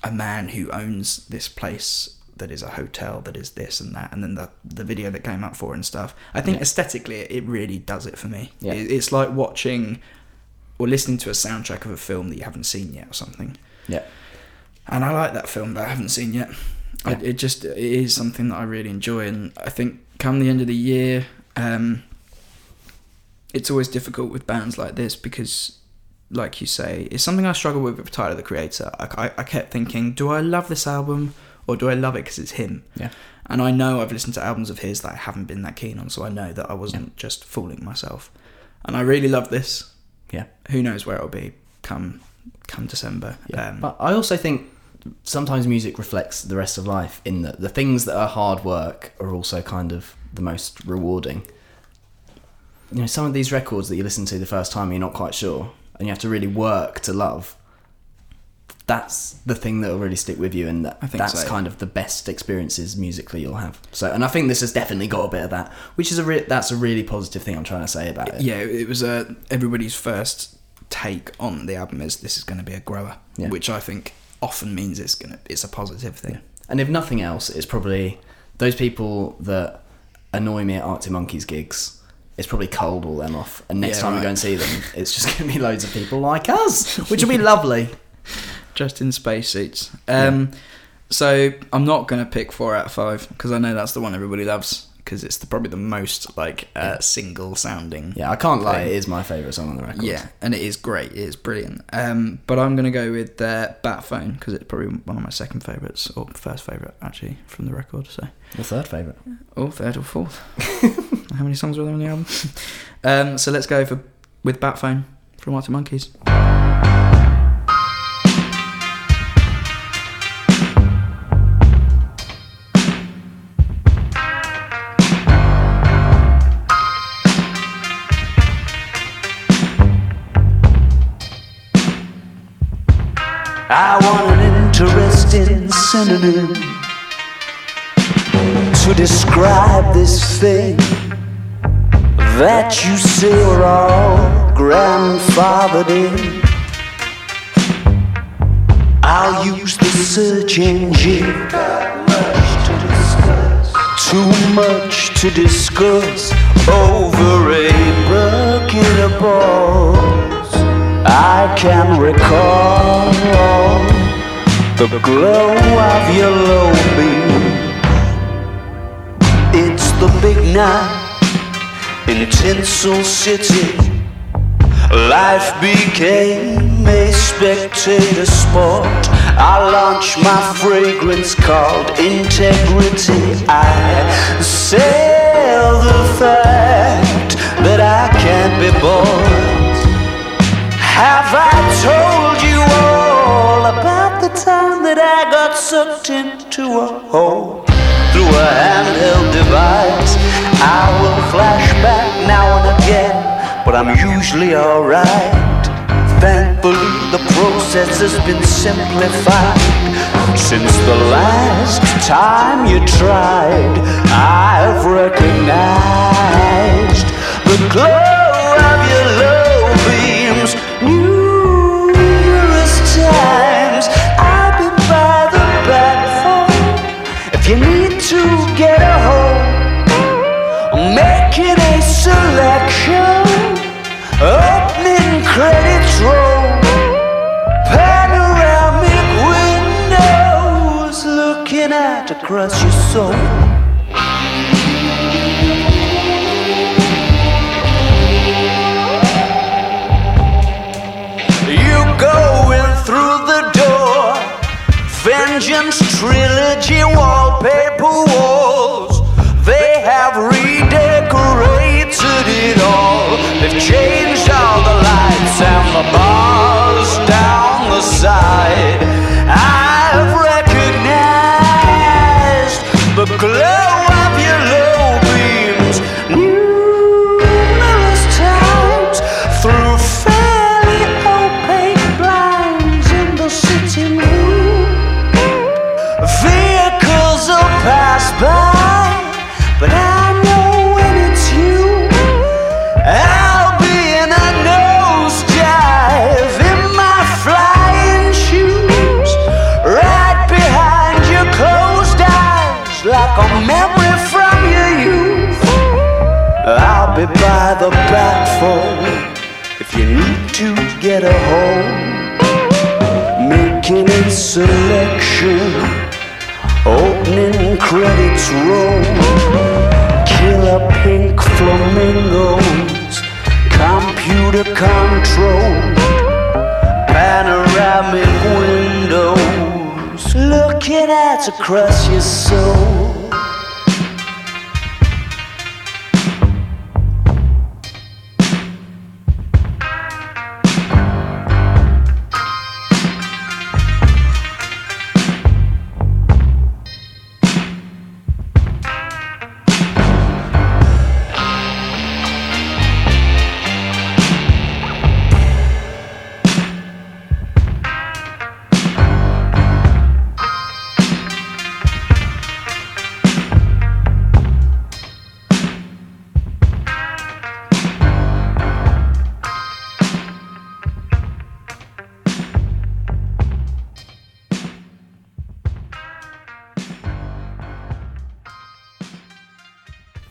a man who owns this place that is a hotel, that is this and that, and then the video that came out for it and stuff. I think aesthetically, it really does it for me. Yeah. It's like watching or listening to a soundtrack of a film that you haven't seen yet or something. Yeah. And I like that film that I haven't seen yet. Yeah. It is something that I really enjoy, and I think come the end of the year, it's always difficult with bands like this because, like you say, it's something I struggle with Tyler the Creator. I kept thinking, do I love this album? Or do I love it because it's him? Yeah. And I know I've listened to albums of his that I haven't been that keen on, so I know that I wasn't just fooling myself. And I really love this. Yeah. Who knows where it'll be come December. Yeah. But I also think sometimes music reflects the rest of life in that the things that are hard work are also kind of the most rewarding. You know, some of these records that you listen to the first time you're not quite sure and you have to really work to love, that's the thing that will really stick with you, and that's kind of the best experiences musically you'll have. So, and I think this has definitely got a bit of that, which is that's a really positive thing I'm trying to say about it. Yeah, it was everybody's first take on the album is this is going to be a grower, yeah. Which I think often means it's a positive thing. Yeah. And if nothing else, it's probably those people that annoy me at Arctic Monkeys gigs. It's probably cold all them off, and next time we go and see them, it's just going to be loads of people like us, which will be lovely. Just in spacesuits. So I'm not going to pick 4 out of 5 because I know that's the one everybody loves because it's probably the most single sounding. Yeah, I can't lie, it is my favourite song on the record. Yeah, and it is great. It is brilliant. But I'm going to go with Batphone because it's probably one of my second favourites or first favourite actually from the record. So or third favourite. Or third or fourth. How many songs were there on the album? So let's go with Batphone from Arctic Monkeys. I want an interesting synonym to describe this thing that you say we're all grandfathered in. I'll use the search engine. Too much to discuss over a bucket of balls. I can recall the glow of your low beam. It's the big night in Tinsel City. Life became a spectator sport. I launched my fragrance called integrity. I sell the fact that I can't be bored. Have I told you all about the time that I got sucked into a hole through a handheld device? I will flash back now and again, but I'm usually alright. Thankfully the process has been simplified since the last time you tried. I've recognized the glow of your low beams numerous times. I've been by the back phone if you need to get a hold. Making a selection, opening credits roll, panoramic windows looking out across your soul. Vengeance trilogy wallpaper walls, they have redecorated it all. They've changed all the lights and the bars down the side. I've recognized the glow of your low beams numerous times through fairly opaque blinds in the sitting room. Pass by, but I know when it's you. I'll be in a nosedive in my flying shoes, right behind your closed eyes, like a memory from your youth. I'll be by the back phone if you need to get a hold. Making a selection, opening credits roll, killer pink flamingos, computer control, panoramic windows looking out across your soul.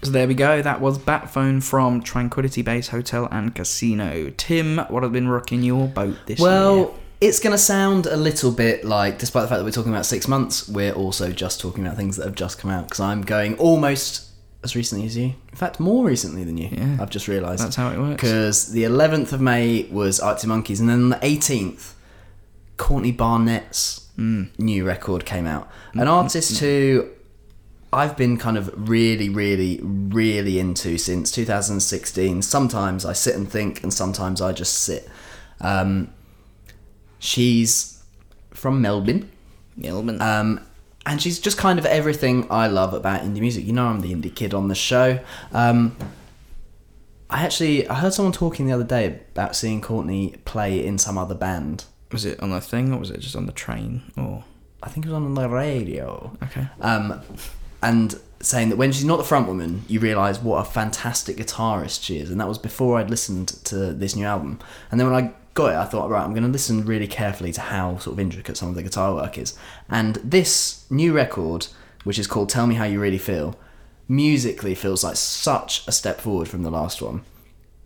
So there we go, that was Batphone from Tranquility Base Hotel and Casino. Tim, what have been rocking your boat this year? Well, it's going to sound a little bit like, despite the fact that we're talking about 6 months, we're also just talking about things that have just come out, because I'm going almost as recently as you. In fact, more recently than you. Yeah, I've just realised. That's how it works. Because the 11th of May was Arctic Monkeys, and then on the 18th, Courtney Barnett's new record came out. An artist who I've been kind of really, really, really into since 2016. Sometimes I sit and think, and sometimes I just sit. She's from Melbourne. And she's just kind of everything I love about indie music. You know, I'm the indie kid on the show. I heard someone talking the other day about seeing Courtney play in some other band. Was it on a thing, or was it just on the train? Or I think it was on the radio. Okay. And saying that when she's not the front woman, you realise what a fantastic guitarist she is. And that was before I'd listened to this new album. And then when I got it, I thought, right, I'm going to listen really carefully to how sort of intricate some of the guitar work is. And this new record, which is called Tell Me How You Really Feel, musically feels like such a step forward from the last one.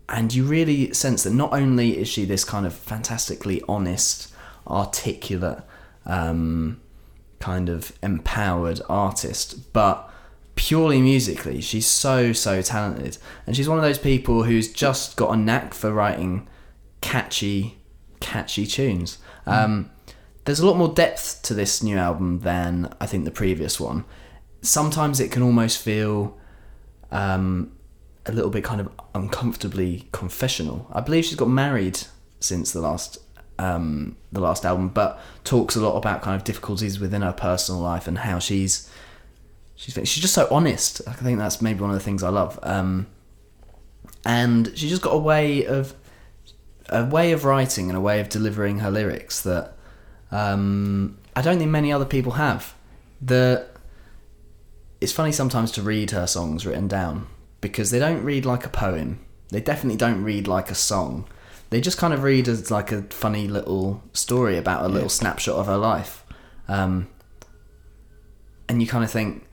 And you really sense that not only is she this kind of fantastically honest, articulate, kind of empowered artist, but purely musically, she's so, so talented. And she's one of those people who's just got a knack for writing catchy tunes. There's a lot more depth to this new album than I think the previous one. Sometimes it can almost feel a little bit kind of uncomfortably confessional. I believe she's got married since the last album, but talks a lot about kind of difficulties within her personal life and how she's just so honest. I think that's maybe one of the things I love. And she's just got a way of writing and a way of delivering her lyrics that I don't think many other people have. It's funny sometimes to read her songs written down, because they don't read like a poem. They definitely don't read like a song. They just kind of read as like a funny little story about a little snapshot of her life. And you kind of think,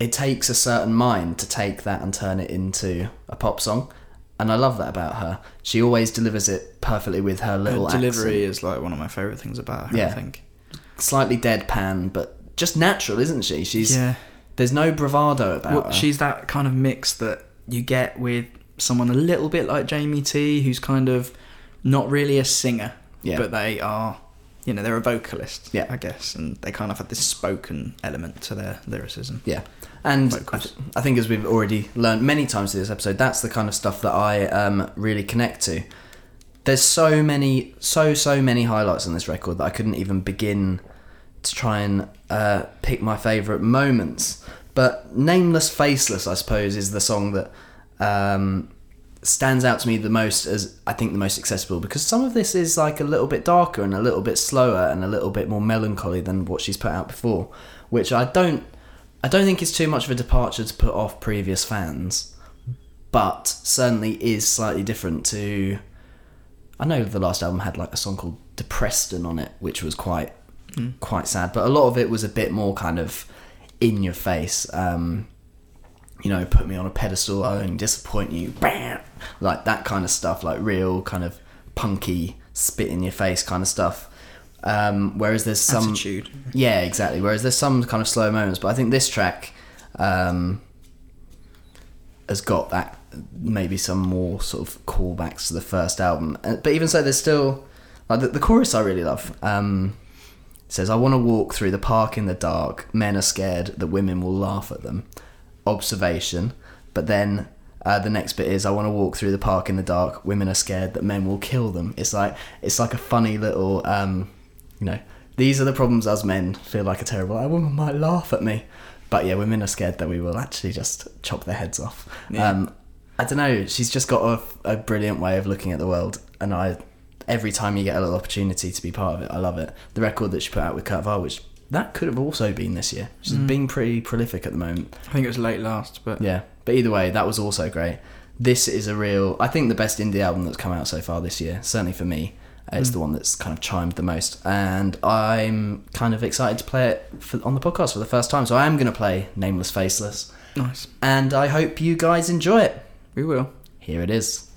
it takes a certain mind to take that and turn it into a pop song. And I love that about her. She always delivers it perfectly with her little accent. Her delivery is like one of my favourite things about her, I think. Slightly deadpan, but just natural, isn't she? There's no bravado about her. She's that kind of mix that you get with someone a little bit like Jamie T, who's kind of not really a singer, but they are, they're a vocalist, I guess, and they kind of have this spoken element to their lyricism. Yeah. And I think, as we've already learned many times through this episode, that's the kind of stuff that I really connect to. There's so many highlights on this record that I couldn't even begin to try and pick my favourite moments. But Nameless Faceless, I suppose, is the song that stands out to me the most, as I think the most accessible, because some of this is like a little bit darker and a little bit slower and a little bit more melancholy than what she's put out before, which I don't think it's too much of a departure to put off previous fans, but certainly is slightly different to... I know the last album had like a song called Depreston on it, which was quite sad, but a lot of it was a bit more kind of in your face. Put me on a pedestal, I only disappoint you, bam! Like that kind of stuff, like real kind of punky, spit in your face kind of stuff. Whereas there's some attitude. Yeah, exactly. Whereas there's some kind of slow moments, but I think this track has got that, maybe some more sort of callbacks to the first album. But even so, there's still like the chorus I really love. It says, "I want to walk through the park in the dark. Men are scared that women will laugh at them. Observation." But then the next bit is, "I want to walk through the park in the dark. Women are scared that men will kill them." It's like a funny little. These are the problems us men feel like are terrible. A woman might laugh at me, but yeah, women are scared that we will actually just chop their heads off. Yeah. I don't know. She's just got a brilliant way of looking at the world, and every time you get a little opportunity to be part of it, I love it. The record that she put out with Kurt Vile, which that could have also been this year. She's been pretty prolific at the moment. I think it was late last, but yeah. But either way, that was also great. This is I think the best indie album that's come out so far this year, certainly for me. It's the one that's kind of chimed the most, and I'm kind of excited to play it on the podcast for the first time. So I am going to play Nameless Faceless. Nice. And I hope you guys enjoy it. We will. Here it is.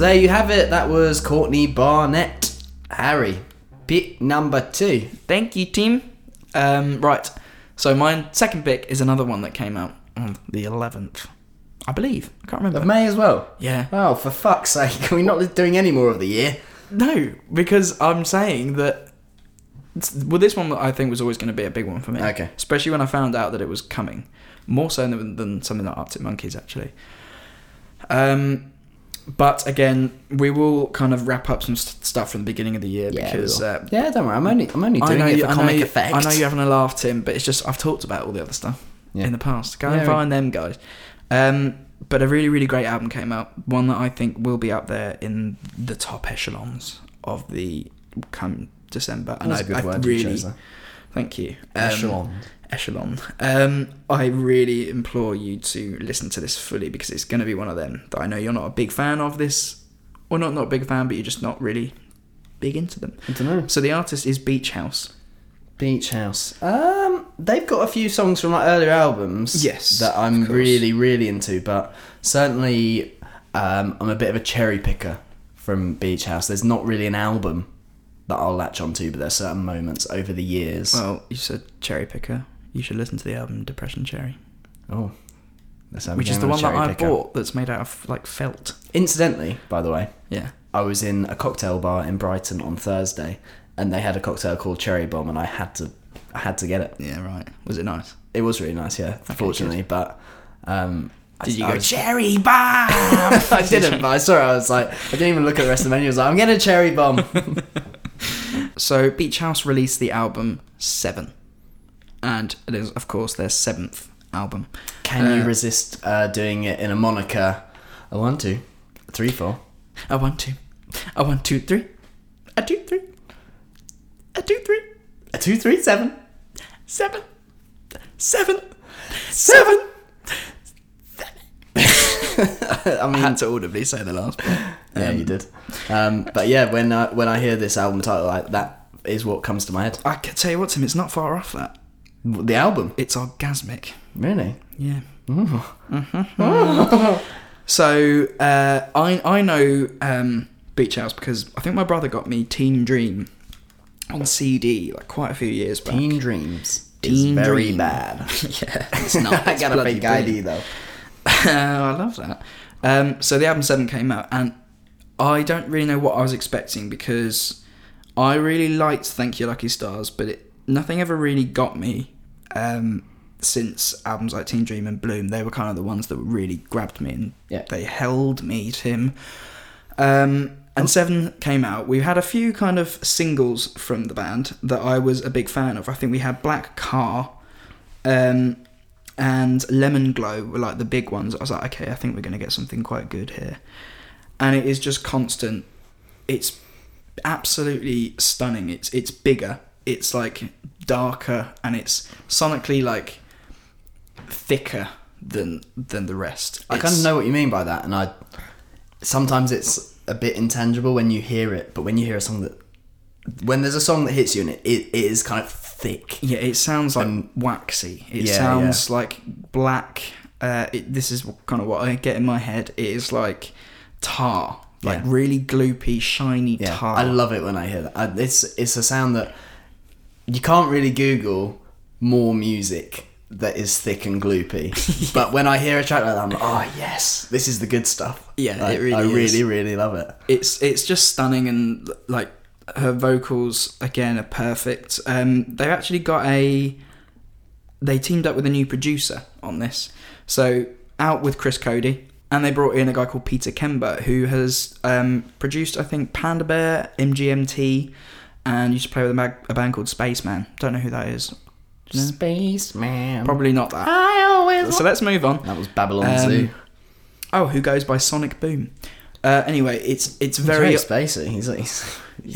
There you have it. That was Courtney Barnett. Harry, pick number 2. Thank you, team. Right, so my second pick is another one that came out on the 11th, I believe. I can't remember. Of May as well? Yeah. Oh, for fuck's sake. Are we not doing any more of the year? No, because I'm saying that... Well, this one I think was always going to be a big one for me. Okay. Especially when I found out that it was coming. More so than something like Arctic Monkeys, actually. But again, we will kind of wrap up some stuff from the beginning of the year because... yeah, don't worry. I'm only doing it for comic effect. I know you're having a laugh, Tim, but it's just I've talked about all the other stuff in the past. Go and find them, guys. But a really, really great album came out. One that I think will be up there in the top echelons of the come December. And that's a good word you chose there. Thank you. Echelon. I really implore you to listen to this fully because it's going to be one of them that I know you're not a big fan of this, or not a big fan, but you're just not really big into them. I don't know. So the artist is Beach House. They've got a few songs from like earlier albums. Yes, that I'm really, really into, but certainly I'm a bit of a cherry picker from Beach House. There's not really an album that I'll latch onto, but there's certain moments over the years. Well, you said cherry picker. You should listen to the album Depression Cherry. Oh. Which is the one that I bought that's made out of, like, felt. Incidentally, by the way, I was in a cocktail bar in Brighton on Thursday, and they had a cocktail called Cherry Bomb, and I had to get it. Yeah, right. Was it nice? It was really nice, yeah, unfortunately. But Did you go cherry bomb? I didn't, but I saw it. I was like, I didn't even look at the rest of the menu. I was like, I'm getting a cherry bomb. So Beach House released the album 7, and it is, of course, their 7th album. Can you resist doing it in a moniker? 1, 2, 3, 4. 1, 2. 1, 2, 3. 2, 3. 2, 3. 2, 3, 7. 7. I had to audibly say the last part. Yeah, you did. But yeah, when I hear this album title, that is what comes to my head. I can tell you what, Tim, it's not far off that. The album? It's orgasmic. Really? Yeah. Mm-hmm. So I know Beach House because I think my brother got me Teen Dream on CD like quite a few years back. Teen Dreams. Teen Dream. Bad. Yeah, it's not. I got a big ID though. I love that. So the album 7 came out, and I don't really know what I was expecting because I really liked Thank You Lucky Stars, but nothing ever really got me since albums like Teen Dream and Bloom. They were kind of the ones that really grabbed me, and they held me, Tim. And 7 came out. We had a few kind of singles from the band that I was a big fan of. I think we had Black Car, and Lemon Glow were like the big ones. I was like, okay, I think we're going to get something quite good here. And it is just constant. It's absolutely stunning. It's bigger. It's like darker, and it's sonically like thicker than the rest. I kind of know what you mean by that, and I sometimes it's a bit intangible when you hear it, but when you hear a song when there's a song that hits you and it is kind of thick. Yeah, it sounds like waxy. It sounds like black. This is kind of what I get in my head. It is like tar, like really gloopy, shiny tar. I love it when I hear that. It's a sound that you can't really Google more music that is thick and gloopy. But when I hear a track like that, I'm like, oh yes, this is the good stuff. Yeah, like, I really love it. It's just stunning, and like her vocals again are perfect. They've actually got they teamed up with a new producer on this. So out with Chris Cody, and they brought in a guy called Peter Kemba, who has produced, I think, Panda Bear, MGMT, and used to play with a band called Spaceman. Don't know who that is. No? Spaceman. Probably not that. So let's move on. That was Babylon Zoo. Who goes by Sonic Boom. Anyway, it's very spacey. He's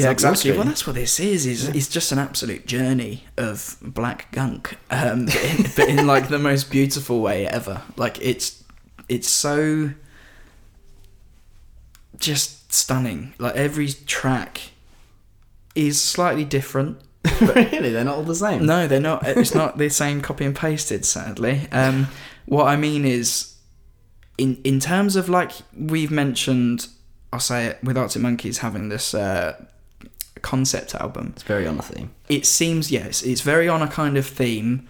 exactly. Well, that's what this is. It's just an absolute journey of black gunk, but in like the most beautiful way ever. Like it's so just stunning. Like every track is slightly different. But really, they're not all the same. No, they're not. It's not the same copy and pasted. Sadly, what I mean is, in terms of like we've mentioned. I'll say it, with Arctic Monkeys having this concept album. It's very on a theme. It seems, yes, it's very on a kind of theme,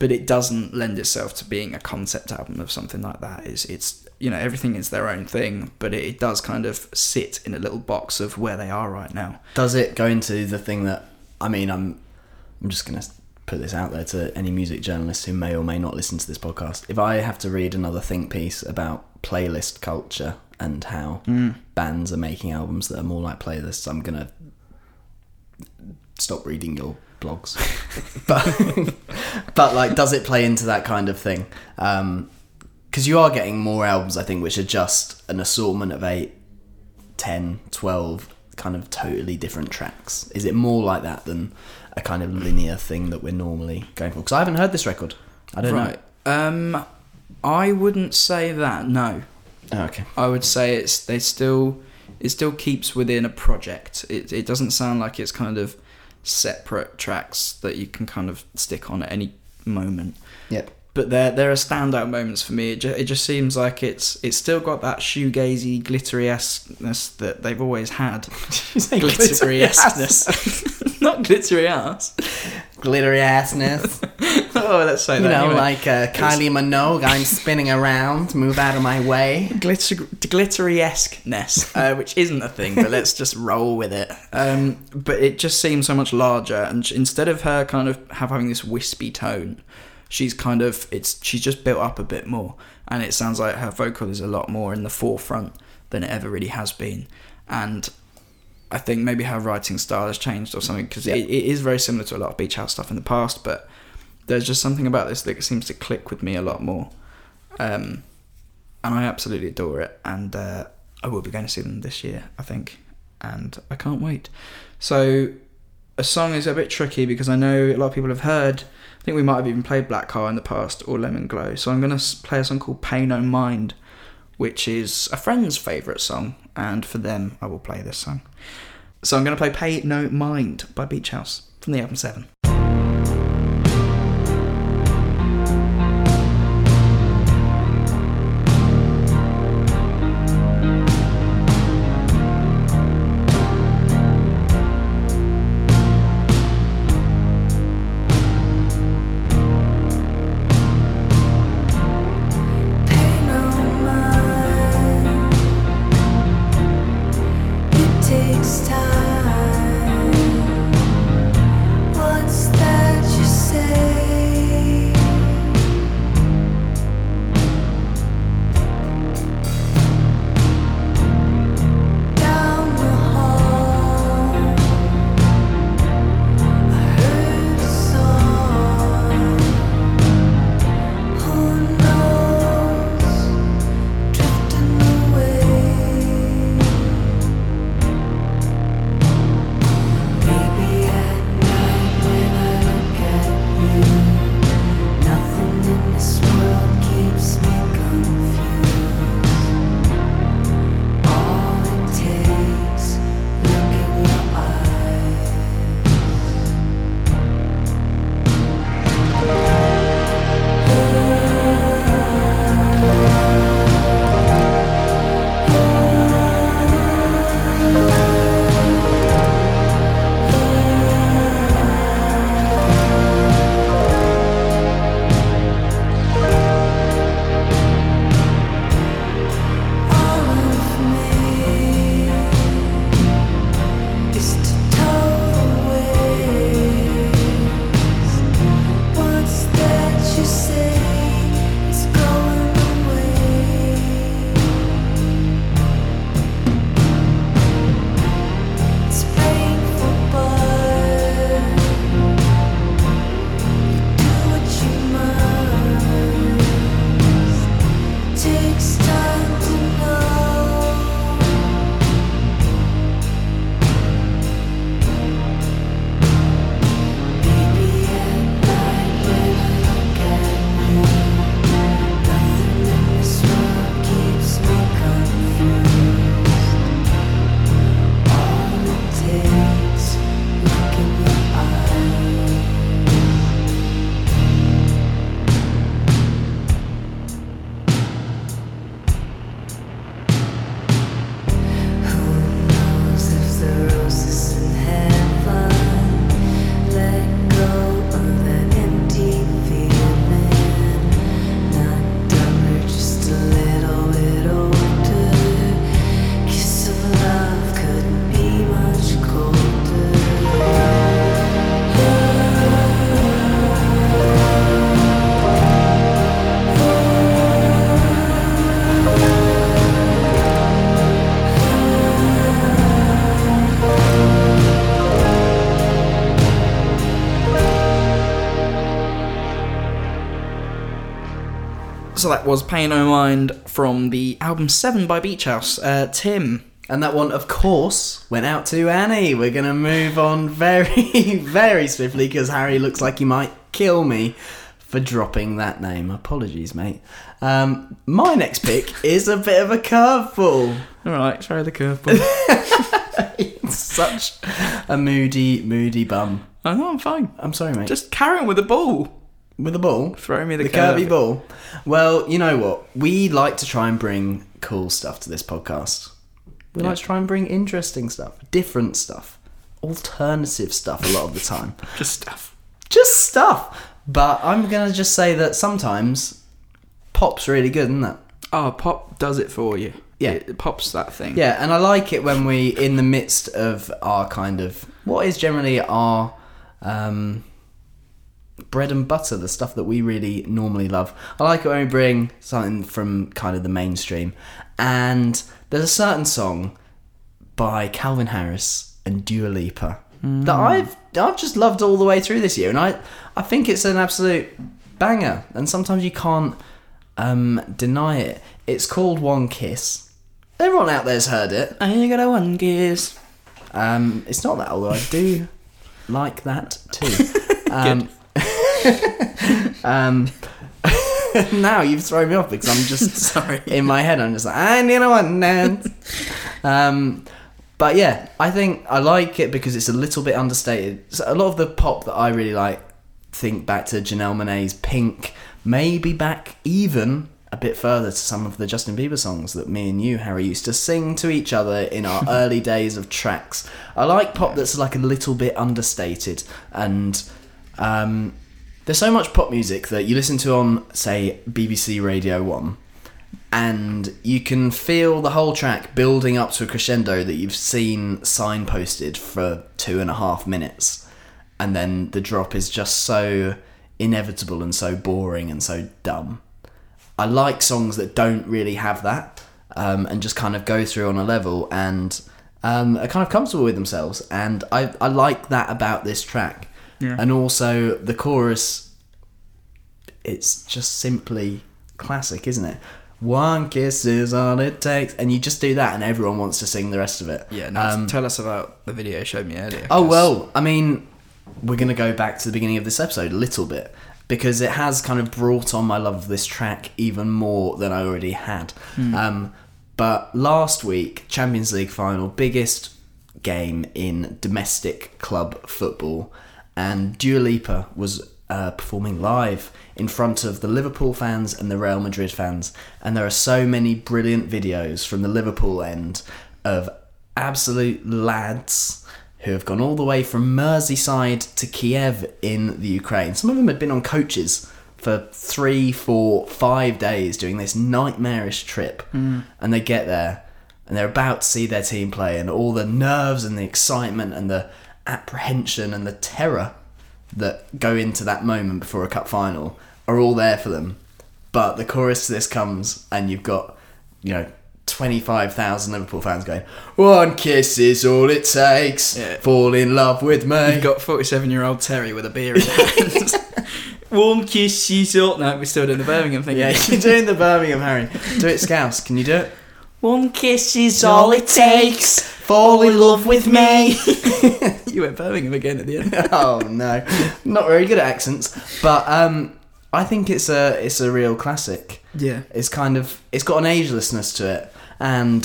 but it doesn't lend itself to being a concept album of something like that. It's you know, everything is their own thing, but it does kind of sit in a little box of where they are right now. Does it go into the thing that, I mean, I'm just going to put this out there to any music journalists who may or may not listen to this podcast. If I have to read another think piece about playlist culture and how bands are making albums that are more like playlists, I'm going to stop reading your blogs. but like, does it play into that kind of thing? Because you are getting more albums, I think, which are just an assortment of 8, 10, 12 kind of totally different tracks. Is it more like that than a kind of linear thing that we're normally going for? Because I haven't heard this record. I don't know. I wouldn't say that, no. Oh, okay. I would say it still keeps within a project. It doesn't sound like it's kind of separate tracks that you can kind of stick on at any moment. Yep. But there are standout moments for me. It just seems like it's still got that shoegazy glittery-esque-ness that they've always had. Glittery-esque-ness. Not glittery ass. Glittery assness. Oh, let's say that. You know, anyway. Like Kylie Minogue, I'm spinning around, move out of my way. Glittery-esque-ness, which isn't a thing, but let's just roll with it. But it just seems so much larger, and instead of her kind of having this wispy tone, she's just built up a bit more, and it sounds like her vocal is a lot more in the forefront than it ever really has been. And I think maybe her writing style has changed or something, because it is very similar to a lot of Beach House stuff in the past, but there's just something about this that seems to click with me a lot more. And I absolutely adore it, and I will be going to see them this year, I think, and I can't wait. So a song is a bit tricky because I know a lot of people have heard, I think we might have even played Black Car in the past or Lemon Glow, so I'm going to play a song called Pay No Mind, which is a friend's favourite song, and for them I will play this song. So I'm going to play Pay No Mind by Beach House from the album 7. So that was Pay No Mind from the album 7 by Beach House. Tim. And that one, of course, went out to Annie. We're going to move on very, very swiftly because Harry looks like he might kill me for dropping that name. Apologies, mate. My next pick is a bit of a curveball. All right, try the curveball. It's such a moody, moody bum. I know, I'm fine. I'm sorry, mate. Just carry on with the ball. With the ball? Throw me the curvy ball. Well, you know what? We like to try and bring cool stuff to this podcast. We like to try and bring interesting stuff, different stuff, alternative stuff a lot of the time. Just stuff. But I'm going to just say that sometimes pop's really good, isn't it? Oh, pop does it for you. Yeah. It pops that thing. Yeah, and I like it when we, in the midst of our kind of, what is generally our... bread and butter, the stuff that we really normally love. I like it when we bring something from kind of the mainstream. And there's a certain song by Calvin Harris and Dua Lipa that I've just loved all the way through this year, and I think it's an absolute banger, and sometimes you can't deny it. It's called One Kiss. Everyone out there's heard it. I ain't got a one kiss. It's not that, although I do like that too. Now you've thrown me off because I'm just sorry. In my head, I'm just like, I need a one dance. But yeah, I think I like it because it's a little bit understated. So a lot of the pop that I really like, think back to Janelle Monáe's Pink, maybe back even a bit further to some of the Justin Bieber songs that me and you, Harry, used to sing to each other in our early days of tracks. I like pop that's like a little bit understated, and there's so much pop music that you listen to on, say, BBC Radio 1, and you can feel the whole track building up to a crescendo that you've seen signposted for 2.5 minutes, and then the drop is just so inevitable and so boring and so dumb. I like songs that don't really have that, and just kind of go through on a level and are kind of comfortable with themselves, and I like that about this track. Yeah. And also the chorus, it's just simply classic, isn't it? One kiss is all it takes, and you just do that and everyone wants to sing the rest of it. Yeah, now tell us about the video you showed me earlier. Oh, well, I mean, we're going to go back to the beginning of this episode a little bit, because it has kind of brought on my love of this track even more than I already had. But last week, Champions League final, biggest game in domestic club football, and Dua Lipa was performing live in front of the Liverpool fans and the Real Madrid fans, and there are so many brilliant videos from the Liverpool end of absolute lads who have gone all the way from Merseyside to Kiev in the Ukraine. Some of them had been on coaches for 3, 4, 5 days doing this nightmarish trip, and they get there and they're about to see their team play, and all the nerves and the excitement and the apprehension and the terror that go into that moment before a cup final are all there for them. But the chorus to this comes, and you've got, you know, 25,000 Liverpool fans going, one kiss is all it takes, fall in love with me. You've got 47-year-old Terry with a beer in his hand. One kiss is all... No, we're still doing the Birmingham thing. Yeah, you're doing the Birmingham, Harry. Do it, Scouse. Can you do it? One kiss is all it takes, fall in love with me. You went Birmingham again at the end. Oh no, not very good at accents. But I think it's a real classic. Yeah, it's kind of, it's got an agelessness to it, and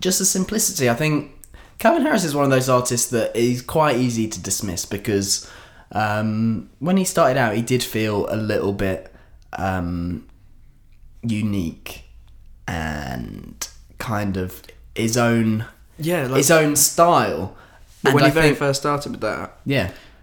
just the simplicity. I think Calvin Harris is one of those artists that is quite easy to dismiss, because when he started out, he did feel a little bit unique and kind of his own, like, his own style. And when I think, very first started with that,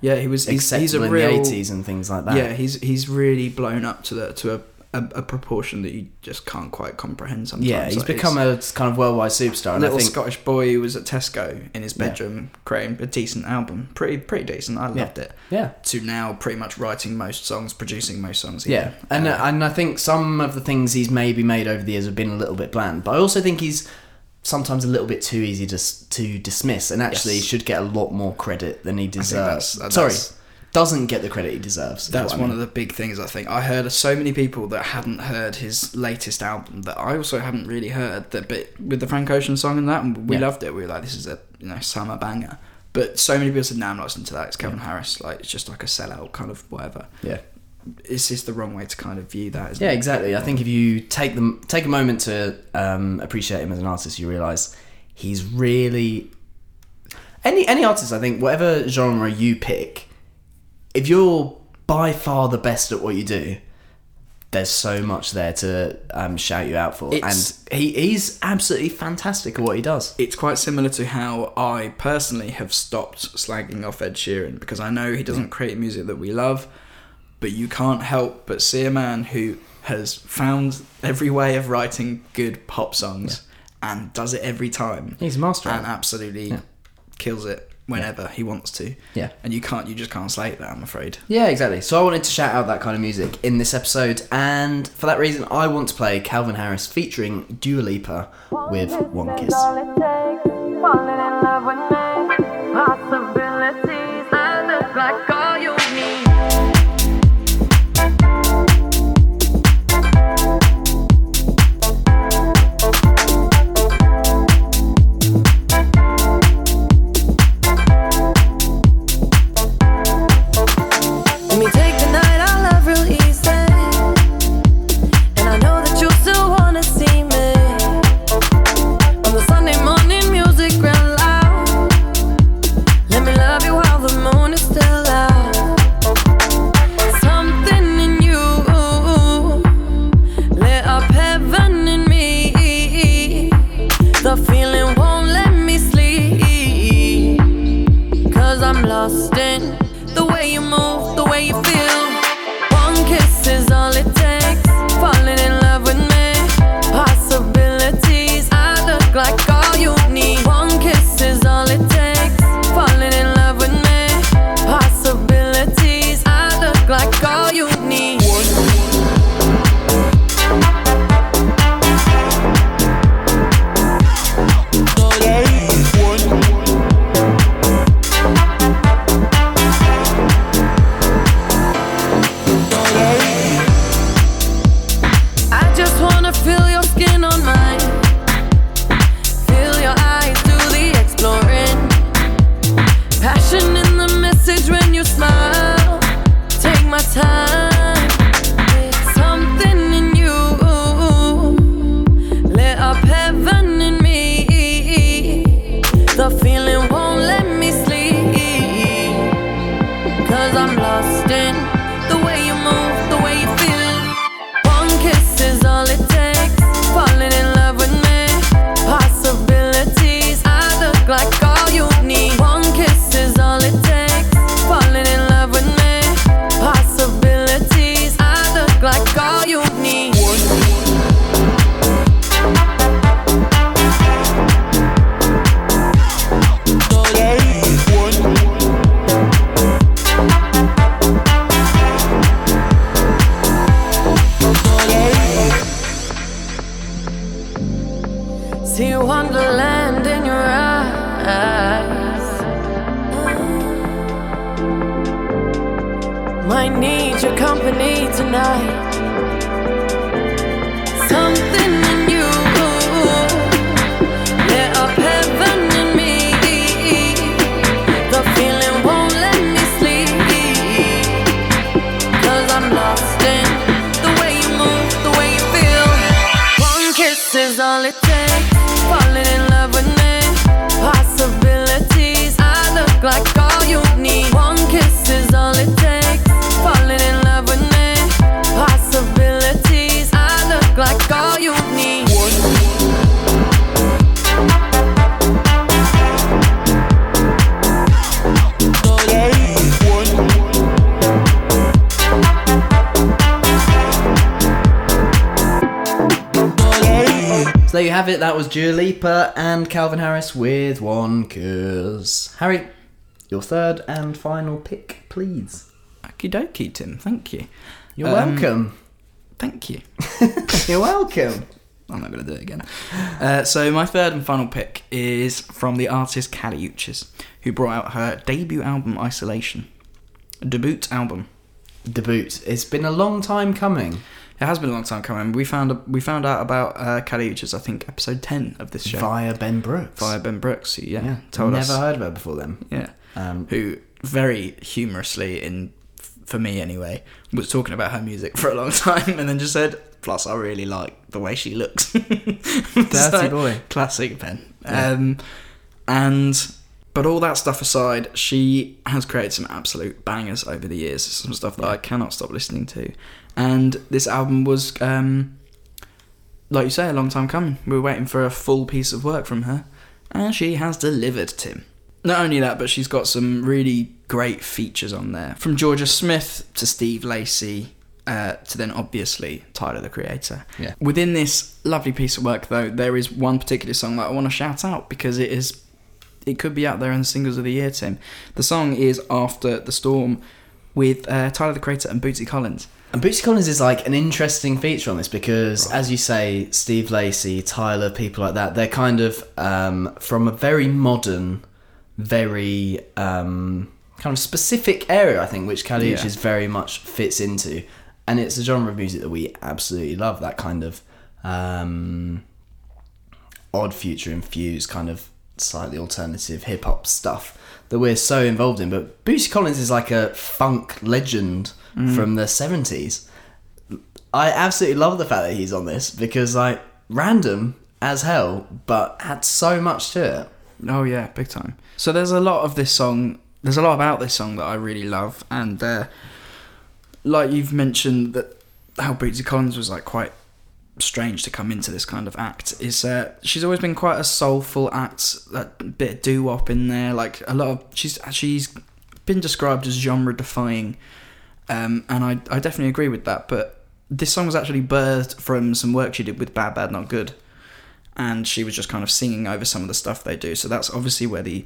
he was he's a real in the 80s and things like that. Yeah, he's really blown up to a proportion that you just can't quite comprehend sometimes. Yeah, he's like become a kind of worldwide superstar. And little Scottish boy who was at Tesco in his bedroom creating a decent album, pretty decent. I loved it. Yeah. To now, pretty much writing most songs, producing most songs. Even. Yeah, and I think some of the things he's maybe made over the years have been a little bit bland, but I also think he's sometimes a little bit too easy to dismiss, and actually should get a lot more credit than he deserves. Doesn't get the credit he deserves. That's one of the big things, I think. I heard so many people that hadn't heard his latest album that I also hadn't really heard, that bit with the Frank Ocean song and that, and we loved it. We were like, this is a summer banger. But so many people said, no, I'm not listening to that. It's Calvin Harris. Like, it's just like a sellout kind of whatever. Yeah. It's just the wrong way to kind of view that, isn't it? Yeah, exactly. I think if you take a moment to appreciate him as an artist, you realise he's really... Any artist, I think, whatever genre you pick... If you're by far the best at what you do, there's so much there to shout you out for. And he's absolutely fantastic at what he does. It's quite similar to how I personally have stopped slagging off Ed Sheeran, because I know he doesn't create music that we love, but you can't help but see a man who has found every way of writing good pop songs and does it every time. He's a master. And absolutely kills it. whenever he wants to. Yeah. And you can't, you just can't slate that, I'm afraid. Yeah, exactly. So I wanted to shout out that kind of music in this episode, and for that reason I want to play Calvin Harris featuring Dua Lipa with One Kiss. Falling in love with me, possibilities, I look like all you need. It, that was Dua Lipa and Calvin Harris with One Kiss. Harry, your third and final pick, please. Okie dokie, Tim. Thank you. You're welcome. Thank you. You're welcome. I'm not going to do it again. So my third and final pick is from the artist Kali Uchis, who brought out her debut album, Isolation. Debut. It's been a long time coming. It has been a long time coming. We found out about Kali Uchis, I think, episode 10 of this show. Via Ben Brooks, yeah. Told us. Never heard of her before then. Yeah. Who, very humorously, for me anyway, was talking about her music for a long time and then just said, plus I really like the way she looks. Dirty boy. Classic Ben. Yeah. But all that stuff aside, she has created some absolute bangers over the years. Some stuff that I cannot stop listening to. And this album was, like you say, a long time coming. We were waiting for a full piece of work from her, and she has delivered, Tim. Not only that, but she's got some really great features on there. From Georgia Smith to Steve Lacy to then, obviously, Tyler the Creator. Yeah. Within this lovely piece of work, though, there is one particular song that I want to shout out because it is it could be out there in the singles of the year, Tim. The song is After the Storm with Tyler the Creator and Bootsy Collins. And Bootsy Collins is like an interesting feature on this because, right, as you say, Steve Lacy, Tyler, people like that, they're kind of from a very modern, very kind of specific area, I think, which Kali Uchis very much fits into. And it's a genre of music that we absolutely love, that kind of odd future-infused kind of slightly alternative hip-hop stuff that we're so involved in. But Bootsy Collins is like a funk legend from the 70s. I absolutely love the fact that he's on this because, like, random as hell, but had so much to it. Oh, yeah, big time. So there's a lot of this song, there's a lot about this song that I really love. And like you've mentioned, that how Bootsy Collins was like quite strange to come into this kind of act is she's always been quite a soulful act, that bit of doo-wop in there, like a lot of, she's been described as genre defying, and I definitely agree with that. But this song was actually birthed from some work she did with Bad Bad Not Good, and she was just kind of singing over some of the stuff they do, so that's obviously where the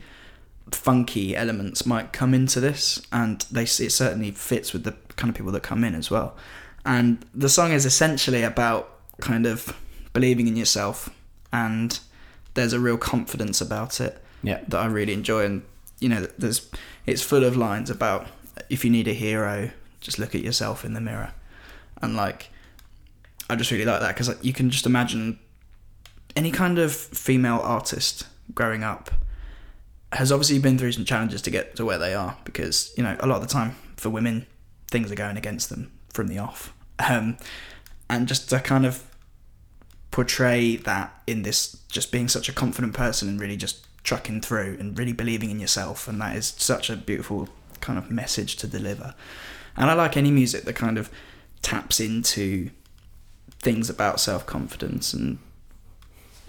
funky elements might come into this, and it certainly fits with the kind of people that come in as well. And the song is essentially about kind of believing in yourself, and there's a real confidence about it that I really enjoy. And you know, it's full of lines about, if you need a hero, just look at yourself in the mirror. And like, I just really like that because you can just imagine any kind of female artist growing up has obviously been through some challenges to get to where they are, because you know, a lot of the time for women things are going against them from the off, and just to kind of portray that in this, just being such a confident person and really just trucking through and really believing in yourself. And that is such a beautiful kind of message to deliver. And I like any music that kind of taps into things about self-confidence and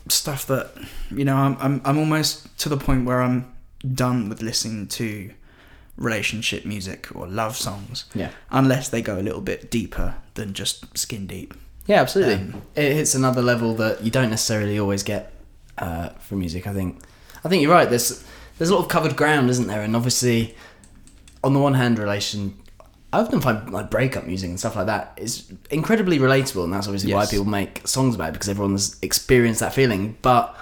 stuff that, you know, I'm almost to the point where I'm done with listening to relationship music or love songs, unless they go a little bit deeper than just skin deep. Yeah, absolutely. It hits another level that you don't necessarily always get from music. I think you're right. There's a lot of covered ground, isn't there? And obviously, on the one hand, I often find like breakup music and stuff like that is incredibly relatable, and that's obviously why people make songs about it, because everyone's experienced that feeling. But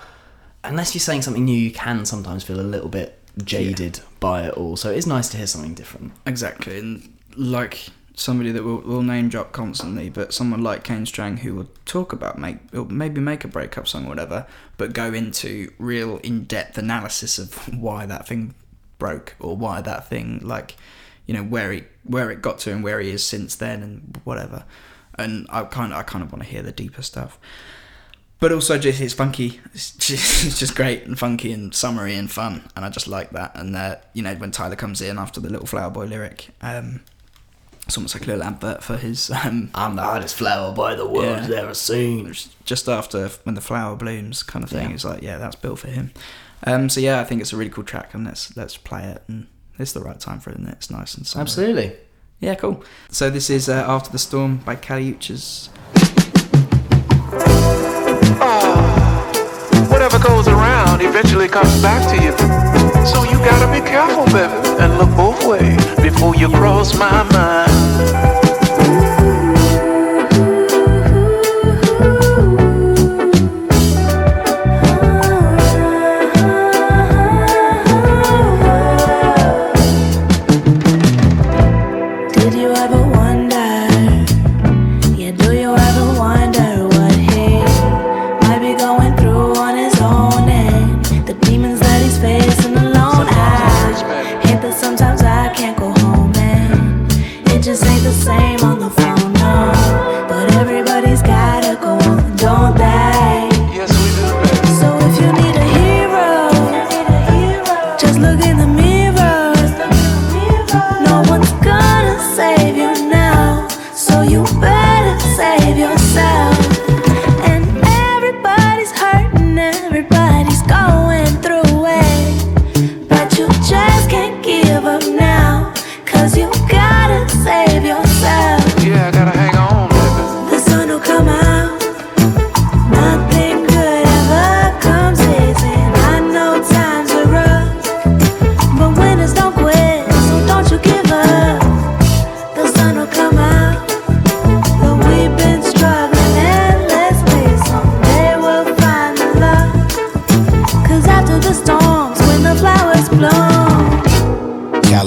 unless you're saying something new, you can sometimes feel a little bit jaded by it all, so it's nice to hear something different. Exactly. And like somebody that we'll name drop constantly, but someone like Kane Strang, who will talk about maybe make a breakup song or whatever, but go into real in-depth analysis of why that thing broke, or why that thing, like, you know, where it got to and where he is since then and whatever. And I kind of want to hear the deeper stuff. But also, just it's funky. It's just great and funky and summery and fun, and I just like that. And you know, when Tyler comes in after the Little Flower Boy lyric, it's almost like a little advert for his. I'm the hardest flower boy the world's ever seen. Just after when the flower blooms, kind of thing. Yeah. It's like, yeah, that's built for him. So yeah, I think it's a really cool track, and let's play it. And it's the right time for it, isn't it? It's nice and summery. Absolutely. Yeah, cool. So this is After the Storm by Kali Uchis. Whatever goes around eventually comes back to you, so you gotta be careful, baby, and look both ways before you cross my mind. Nothing good ever comes easy. I know times are rough.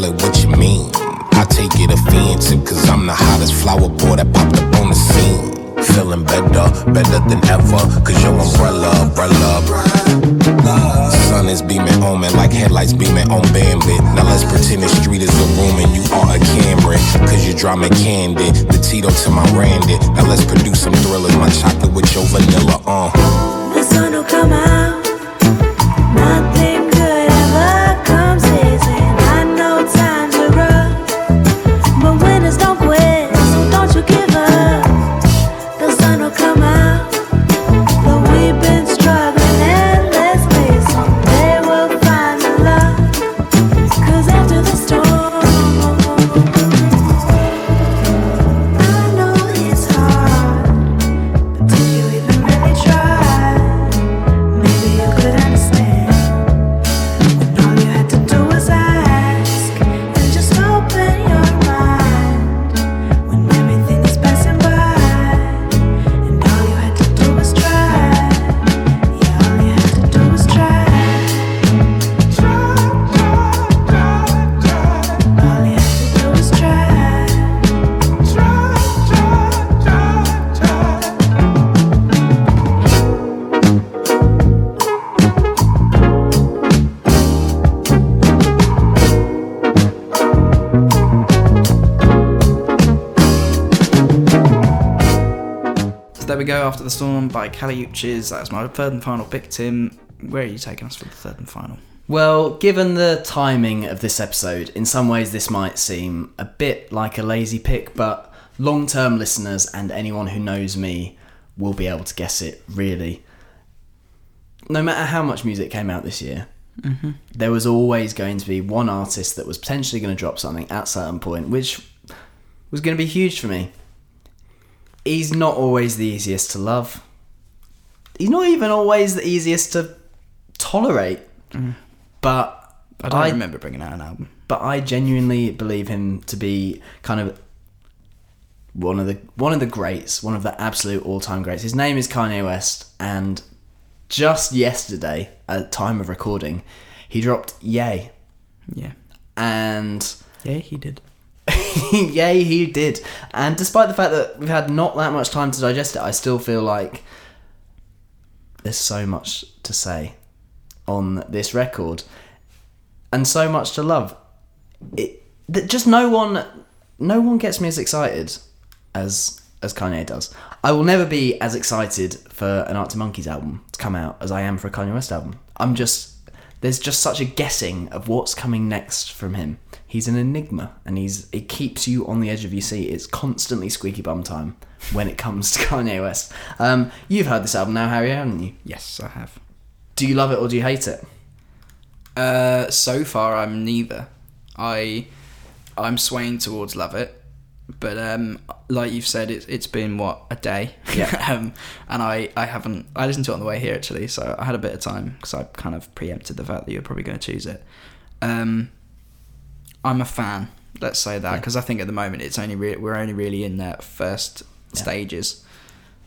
it, what you mean? I take it offensive, cause I'm the hottest flower boy that popped up on the scene. Feeling better, better than ever, cause your umbrella. Sun is beaming on me like headlights beaming on Bandit. Now let's pretend the street is a room and you are a camera, cause you drama candid, the Tito to my Randy. Now let's produce some thrillers, my chocolate with your vanilla, The sun will come out. Nothing good ever comes easy. I know times are rough, but winners don't quit, so don't you give up. The sun will come out, but we've been struggling endlessly. Someday we'll find the love, cause after the storm, I know it's hard, but do you even really try? Maybe you could understand, and all you had to do was ask, and just open your mind. When everything is passing by, and all you had to do was try. Yeah, all you had to do was try. All you had to do was try. So there we go, After the Storm by Kali Uchis. That's my third and final pick, Tim. Where are you taking us for the third and final? Well, given the timing of this episode, in some ways this might seem a bit like a lazy pick, but long-term listeners and anyone who knows me will be able to guess it, really. No matter how much music came out this year, there was always going to be one artist that was potentially going to drop something at a certain point, which was going to be huge for me. He's not always the easiest to love. He's not even always the easiest to tolerate. But I don't remember bringing out an album. But I genuinely believe him to be kind of one of the greats, one of the absolute all-time greats. His name is Kanye West, and just yesterday, at time of recording, he dropped Ye. Yeah. And he did. Yay, he did. And despite the fact that we've had not that much time to digest it, I still feel like there's so much to say on this record and so much to love. It that just no one gets me as excited as Kanye does. I will never be as excited for an Arctic Monkeys album to come out as I am for a Kanye West album. There's just such a guessing of what's coming next from him. He's an enigma, and it keeps you on the edge of your seat. It's constantly squeaky bum time when it comes to Kanye West. You've heard this album now, Harry, haven't you? Yes, I have. Do you love it or do you hate it? So far, I'm neither. I'm swaying towards love it, but like you've said, it's been, what, a day? Yeah. And I listened to it on the way here, actually, so I had a bit of time, because I kind of preempted the fact that you're probably going to choose it. I'm a fan, let's say that, because I think at the moment it's only we're only really in their first stages.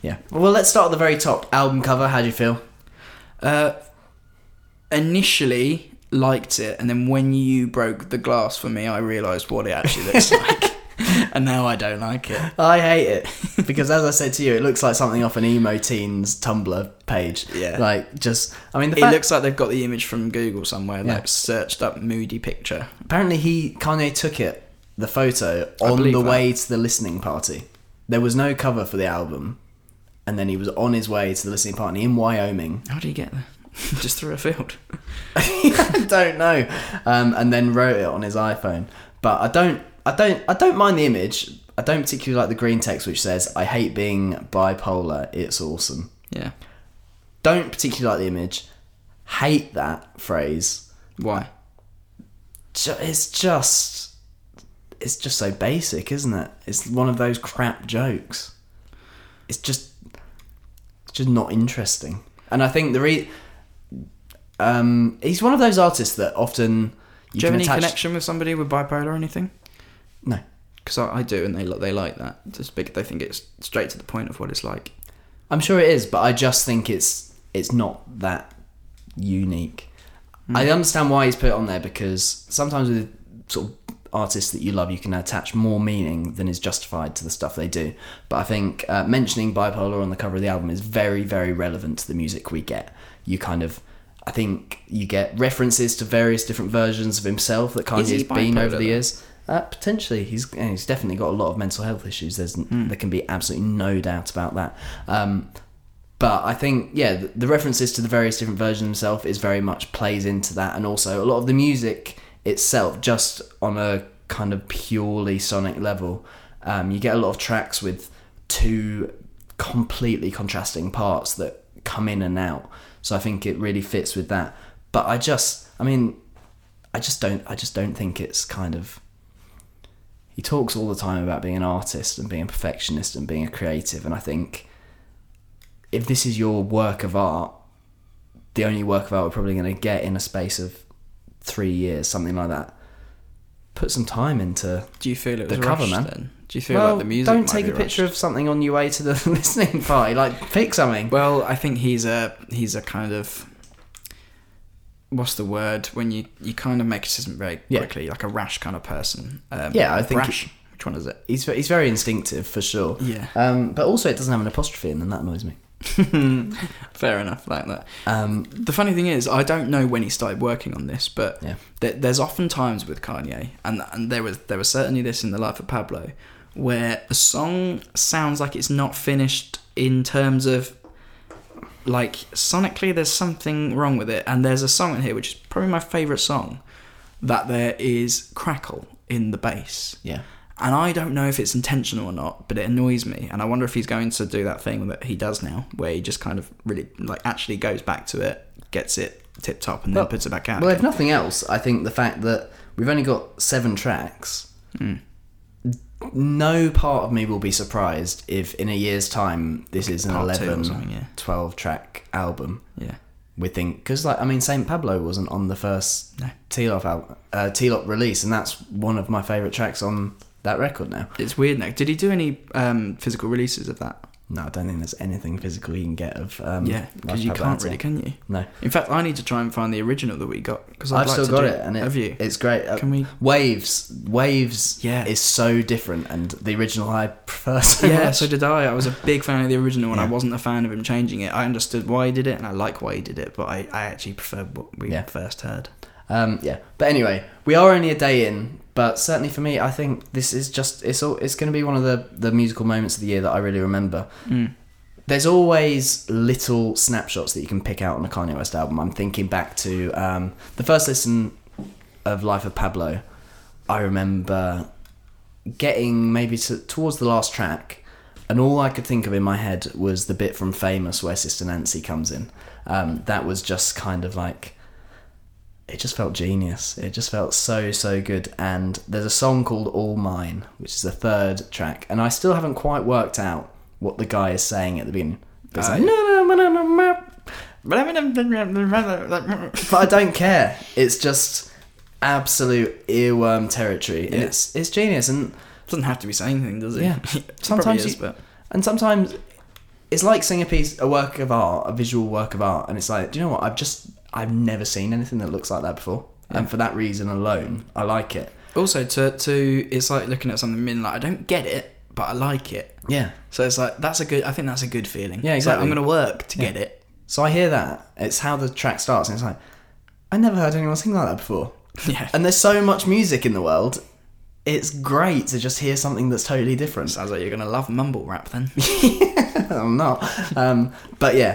Yeah. Well, let's start at the very top. Album cover, how do you feel? Initially, liked it, and then when you broke the glass for me, I realised what it actually looks like. And now I don't like it. I hate it. Because as I said to you, it looks like something off an emo teen's Tumblr page. Yeah. Like, just... I mean, it looks like they've got the image from Google somewhere. Yeah. Like, searched up moody picture. Apparently, Kanye took it, the photo, on the way to the listening party. There was no cover for the album. And then he was on his way to the listening party in Wyoming. How did he get there? Just through a field? I don't know. And then wrote it on his iPhone. But I don't mind the image. I don't particularly like the green text which says, "I hate being bipolar, it's awesome." Yeah. Don't particularly like the image. Hate that phrase. Why? It's just so basic, isn't it? It's one of those crap jokes. It's just not interesting. And I think he's one of those artists that often do you have any connection with somebody with bipolar or anything? No, because I do, and they like that. Just because they think it's straight to the point of what it's like. I'm sure it is, but I just think it's not that unique. I understand why he's put it on there, because sometimes with sort of artists that you love, you can attach more meaning than is justified to the stuff they do. But I think mentioning bipolar on the cover of the album is very, very relevant to the music we get. You kind of, I think you get references to various different versions of himself that Kanye's been over the years. Potentially, he's definitely got a lot of mental health issues. There can be absolutely no doubt about that. But I think, the references to the various different versions of himself is very much plays into that. And also a lot of the music itself, just on a kind of purely sonic level, you get a lot of tracks with two completely contrasting parts that come in and out. So I think it really fits with that. But I just don't think it's kind of... He talks all the time about being an artist and being a perfectionist and being a creative. And I think... if this is your work of art, the only work of art we're probably going to get in a space of 3 years, something like that, put some time into. Do you feel it was the cover, rushed, man? Then? Do you feel like the music? Don't take a picture of something on your way to the listening party. Like, pick something. Well, I think he's a kind of, what's the word when you kind of make a decision very quickly, like a rash kind of person. I think rash. Which one is it? He's very instinctive for sure. Yeah. But also it doesn't have an apostrophe in, and that annoys me. Fair enough, like that. The funny thing is, I don't know when he started working on this, but there's often times with Kanye, and there was certainly this in The Life of Pablo, where a song sounds like it's not finished in terms of, like, sonically there's something wrong with it. And there's a song in here, which is probably my favourite song, that there is crackle in the bass. Yeah. And I don't know if it's intentional or not, but it annoys me. And I wonder if he's going to do that thing that he does now, where he just kind of really, like, actually goes back to it, gets it tip-top, and then puts it back out. Well, if nothing else, I think the fact that we've only got 7 tracks, no part of me will be surprised if in a year's time this is an 12-track album. Yeah. We think, because, like, I mean, Saint Pablo wasn't on the first T-Lop release, and that's one of my favourite tracks on... that record now. It's weird now. Did he do any physical releases of that? No, I don't think there's anything physical you can get of... because you can't really, can you? No. In fact, I need to try and find the original that we got, because I've still got it. And have you? It's great. Can we... Waves is so different, and the original I prefer so much. Yeah, so did I. I was a big fan of the original, and I wasn't a fan of him changing it. I understood why he did it, and I like why he did it, but I actually preferred what we first heard. But anyway, we are only a day in, but certainly for me, I think this is just, it's going to be one of the musical moments of the year that I really remember. There's always little snapshots that you can pick out on a Kanye West album. I'm thinking back to the first listen of Life of Pablo. I remember getting maybe towards the last track, and all I could think of in my head was the bit from Famous where Sister Nancy comes in. That was just kind of like... it just felt genius. It just felt so, so good. And there's a song called All Mine, which is the third track. And I still haven't quite worked out what the guy is saying at the beginning. It's like... but I don't care. It's just absolute earworm territory. Yeah. And it's genius. And it doesn't have to be saying anything, does it? Yeah. Sometimes it's like seeing a work of art, a visual work of art. And it's like, do you know what? I've never seen anything that looks like that before. Yeah. And for that reason alone, I like it. Also, it's like looking at something and being like, I don't get it, but I like it. Yeah. So it's like, I think that's a good feeling. Yeah, exactly. It's like, I'm going to work to get it. So I hear that. It's how the track starts, and it's like, I never heard anyone sing like that before. Yeah. And there's so much music in the world. It's great to just hear something that's totally different. Sounds like you're going to love mumble rap then. I'm not. But yeah.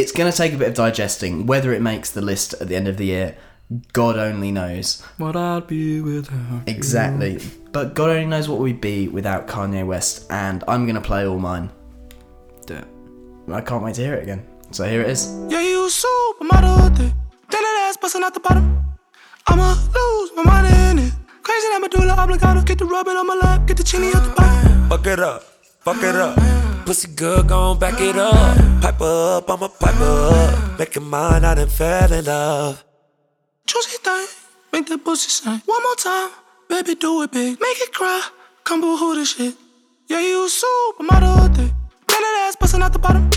It's going to take a bit of digesting. Whether it makes the list at the end of the year, God only knows. What I'd be without. Exactly. But God only knows what we'd be without Kanye West, and I'm going to play All Mine. Do it. I can't wait to hear it again. So here it is. Yeah, you a supermodel, deadly ass busting out the bottom. I'ma lose my mind in it. Crazy that medulla oblongata. Get the rubbing on my lap, get the chili out the bottom. Fuck it up, fuck it up. Pussy good, gon' back it up. Pipe up, I'ma pipe up. Making mine, I done fell in love. Juicy thing, make that pussy sing. One more time, baby, do it big. Make it cry, come boo-hoo this shit. Yeah, you a supermodel, thick. Dead ass bustin' out the bottom.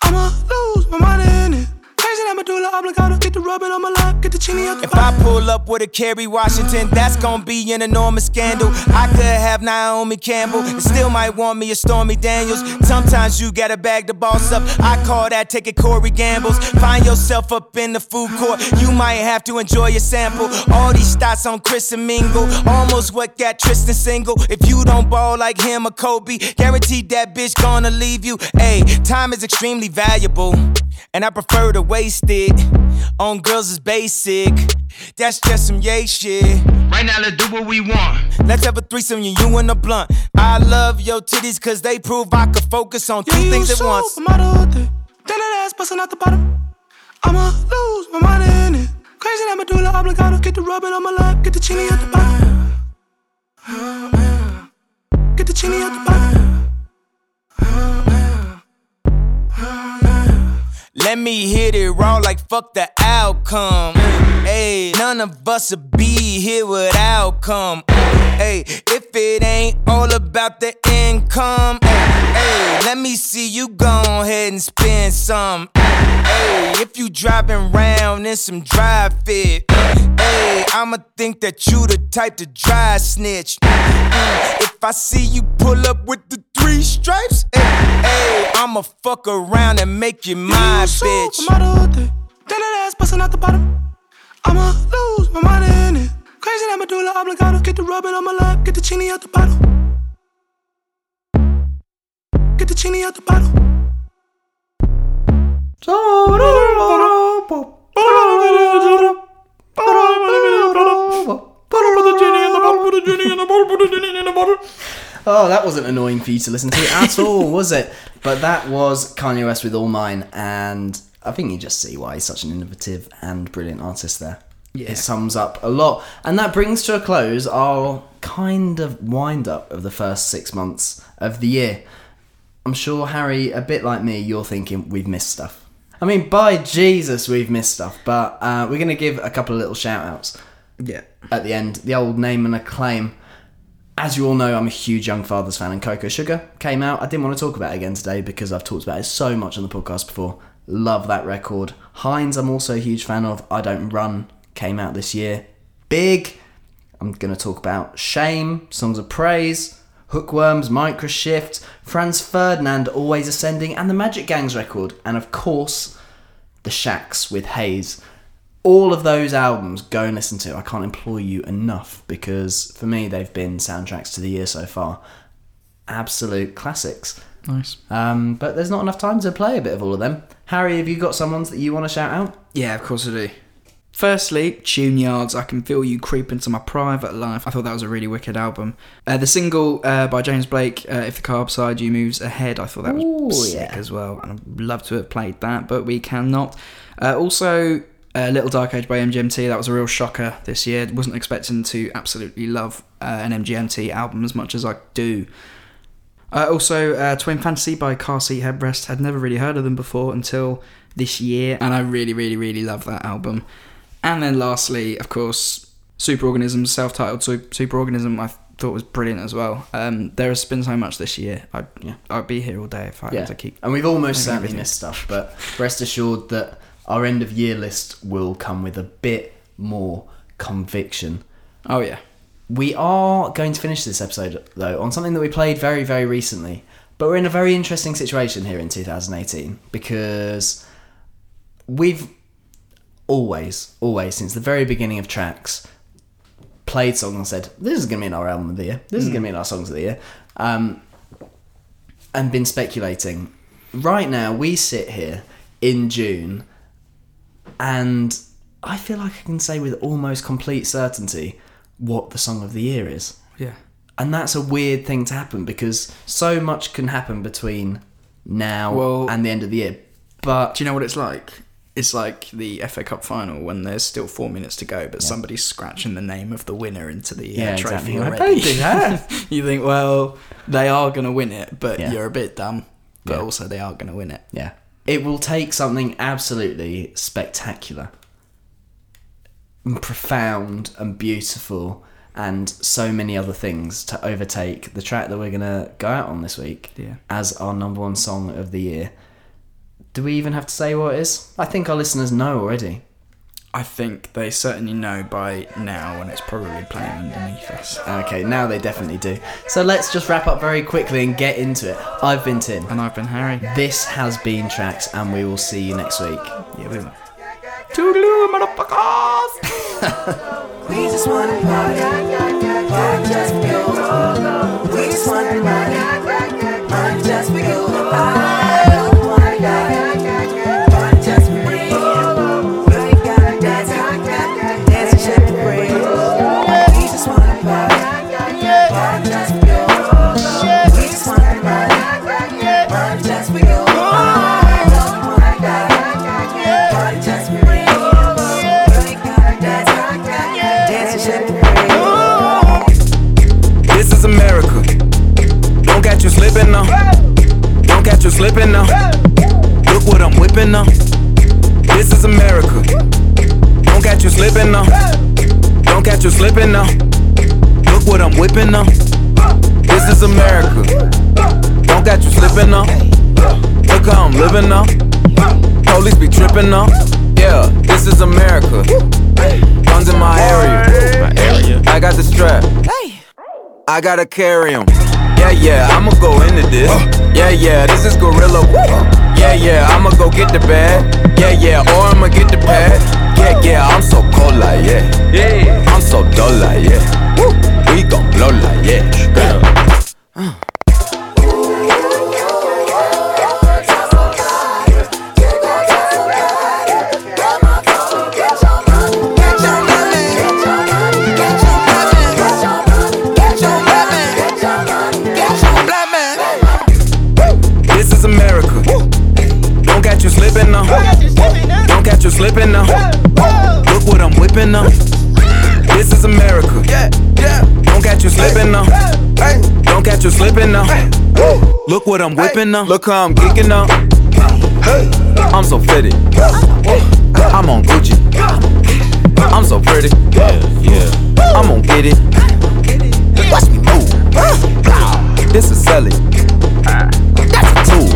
I'ma lose my mind in it. Crazy Looking at my doula obligado, get the rubbing on my lap, get the chili out the If bottom. I pull up with a Kerry Washington, that's gonna be an enormous scandal. I could have Naomi Campbell, and still might want me a Stormy Daniels. Sometimes you gotta bag the boss up, I call that taking Corey Gambles. Find yourself up in the food court, you might have to enjoy a sample. All these thoughts on Chris and Mingle, almost what got Tristan single. If you don't ball like him or Kobe, guaranteed that bitch gonna leave you. Ayy, time is extremely valuable, and I prefer to waste it on girls is basic. That's just some Ye shit. Right now, let's do what we want. Let's have a threesome, you and a blunt. I love your titties, cause they prove I can focus on two things at once. I'm out of there. Then that ass bustin' out the bottom. I'ma lose my mind in it. Crazy that my doula obligado. Get the rubbing on my lap, get the chili out the bottom. Get the chili out the bottom. Let me hit it raw like fuck the outcome. Ayy, none of us would be here without come. Ayy, if it ain't all about the income. Ayy, let me see you go ahead and spend some. Ayy, if you driving round in some dry fit, ayy, I'ma think that you the type to dry snitch. If I see you pull up with the three stripes, ayy, I'ma fuck around and make you my bitch. I'm out of there. Then that ass bustin' out the bottom. I'ma lose my mind in it. Crazy that my doula obligado. Get the rubbing on my lap, get the chini out the bottle. Get the chini out the bottle. Oh, that wasn't annoying for you to listen to at all, was it? But that was Kanye West with All Mine, and I think you just see why he's such an innovative and brilliant artist there. Yeah. It sums up a lot. And that brings to a close our kind of wind-up of the first 6 months of the year. I'm sure, Harry, a bit like me, you're thinking we've missed stuff. I mean, by Jesus, we've missed stuff, but we're going to give a couple of little shout-outs at the end. The old name and acclaim. As you all know, I'm a huge Young Fathers fan, and Cocoa Sugar came out. I didn't want to talk about it again today because I've talked about it so much on the podcast before. Love that record. Hines, I'm also a huge fan of. I Don't Run came out this year. Big. I'm going to talk about Shame, Songs of Praise, Hookworms, Microshift, Franz Ferdinand, Always Ascending, and the Magic Gang's record. And of course, The Shacks with Haze. All of those albums, go and listen to. I can't employ you enough because for me, they've been soundtracks to the year so far. Absolute classics. Nice. But there's not enough time to play a bit of all of them. Harry, have you got some ones that you want to shout out? Yeah, of course I do. Firstly, Tuneyards, I Can Feel You Creep Into My Private Life. I thought that was a really wicked album. The single by James Blake, If the Car Beside You Moves Ahead, I thought that was sick as well. And I'd love to have played that, but we cannot. Also, Little Dark Age by MGMT, that was a real shocker this year. Wasn't expecting to absolutely love an MGMT album as much as I do. Also, Twin Fantasy by Car Seat Headrest. I'd never really heard of them before until this year, and I really, really, really love that album. And then lastly, of course, Superorganism's self-titled Superorganism I thought was brilliant as well. There has been so much this year. I'd be here all day if I had to keep... And we've almost certainly missed stuff, but rest assured that our end of year list will come with a bit more conviction. Oh, yeah. We are going to finish this episode, though, on something that we played very, very recently. But we're in a very interesting situation here in 2018 because we've... Always, since the very beginning of tracks, played songs and said, this is going to be in our album of the year, this is going to be in our songs of the year, and been speculating. Right now, we sit here in June, and I feel like I can say with almost complete certainty what the song of the year is. Yeah. And that's a weird thing to happen, because so much can happen between now and the end of the year. But do you know what it's like? It's like the FA Cup final when there's still 4 minutes to go, but somebody's scratching the name of the winner into the trophy already. I don't do that. You think, well, they are going to win it, but you're a bit dumb. But also, they are going to win it. Yeah, it will take something absolutely spectacular, and profound, and beautiful, and so many other things to overtake the track that we're going to go out on this week as our number one song of the year. Do we even have to say what it is? I think our listeners know already. I think they certainly know by now, and it's probably playing underneath us. Okay, now they definitely do. So let's just wrap up very quickly and get into it. I've been Tim. And I've been Harry. This has been Tracks, and we will see you next week. Yeah, we will. Toodaloo, motherfuckers! We just want to party. I'm just for you. We just want to party. I'm just for you. I don't want to die. I'm just for you. We gotta dance. Dance and shake the brain. We just want to party. I'm just for you. We just want to party. I'm just for you. I don't want to die. I'm just for you. America, don't catch you slipping now. Don't catch you slipping now. Look what I'm whipping now. This is America. Don't catch you slipping now. Don't catch you slipping now. Look what I'm whipping now. This is America. Don't catch you slipping now. Look how I'm living now. Police be tripping now. Yeah, this is America. Guns in my area. I got the strap. I gotta carry him. Yeah, yeah, I'ma go into this. Yeah, yeah, this is gorilla. Yeah, yeah, I'ma go get the bag. Yeah, yeah, or I'ma get the pad. Yeah, yeah, I'm so cold like, yeah. Yeah, I'm so dull like, yeah. Woo. We gon' blow like, yeah. Slipping now. Look what I'm whipping now. This is America. Don't catch you slipping now. Don't catch you slipping now. Look what I'm whipping now. Look how I'm geeking now. I'm so fitted. I'm on Gucci. I'm so pretty. I'm gon' get it. Watch me move. This is selling. That's a tool.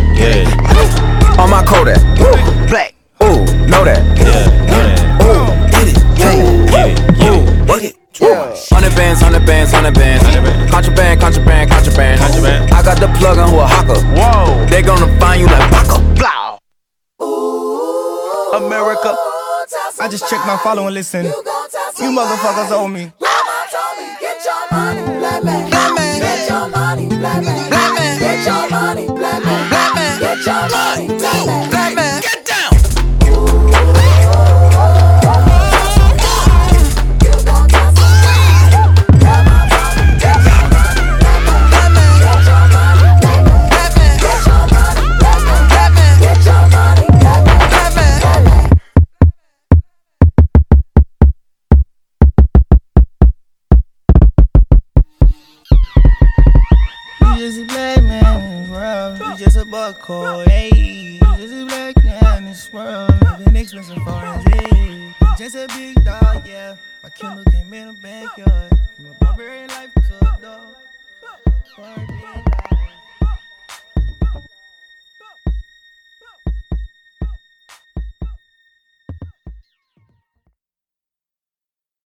On my Kodak. Black. Ooh, know that. Yeah, yeah. Ooh, get it. Yeah, yeah, yeah. Work it. 100 bands. Contraband. I got the plug on who a hawker. Whoa. They gonna find you like Baka. Blow. Ooh, America. I just checked my follow and listen. You motherfuckers owe me. Mama told me, get your money, black man. Get your money, black man. Get your money, black man. Get your money, black man. Cold, hey, just a black guy in this world, living expensive foreign days. Just a big dog, yeah. My kid came in the backyard, from a barbarian life to a dog.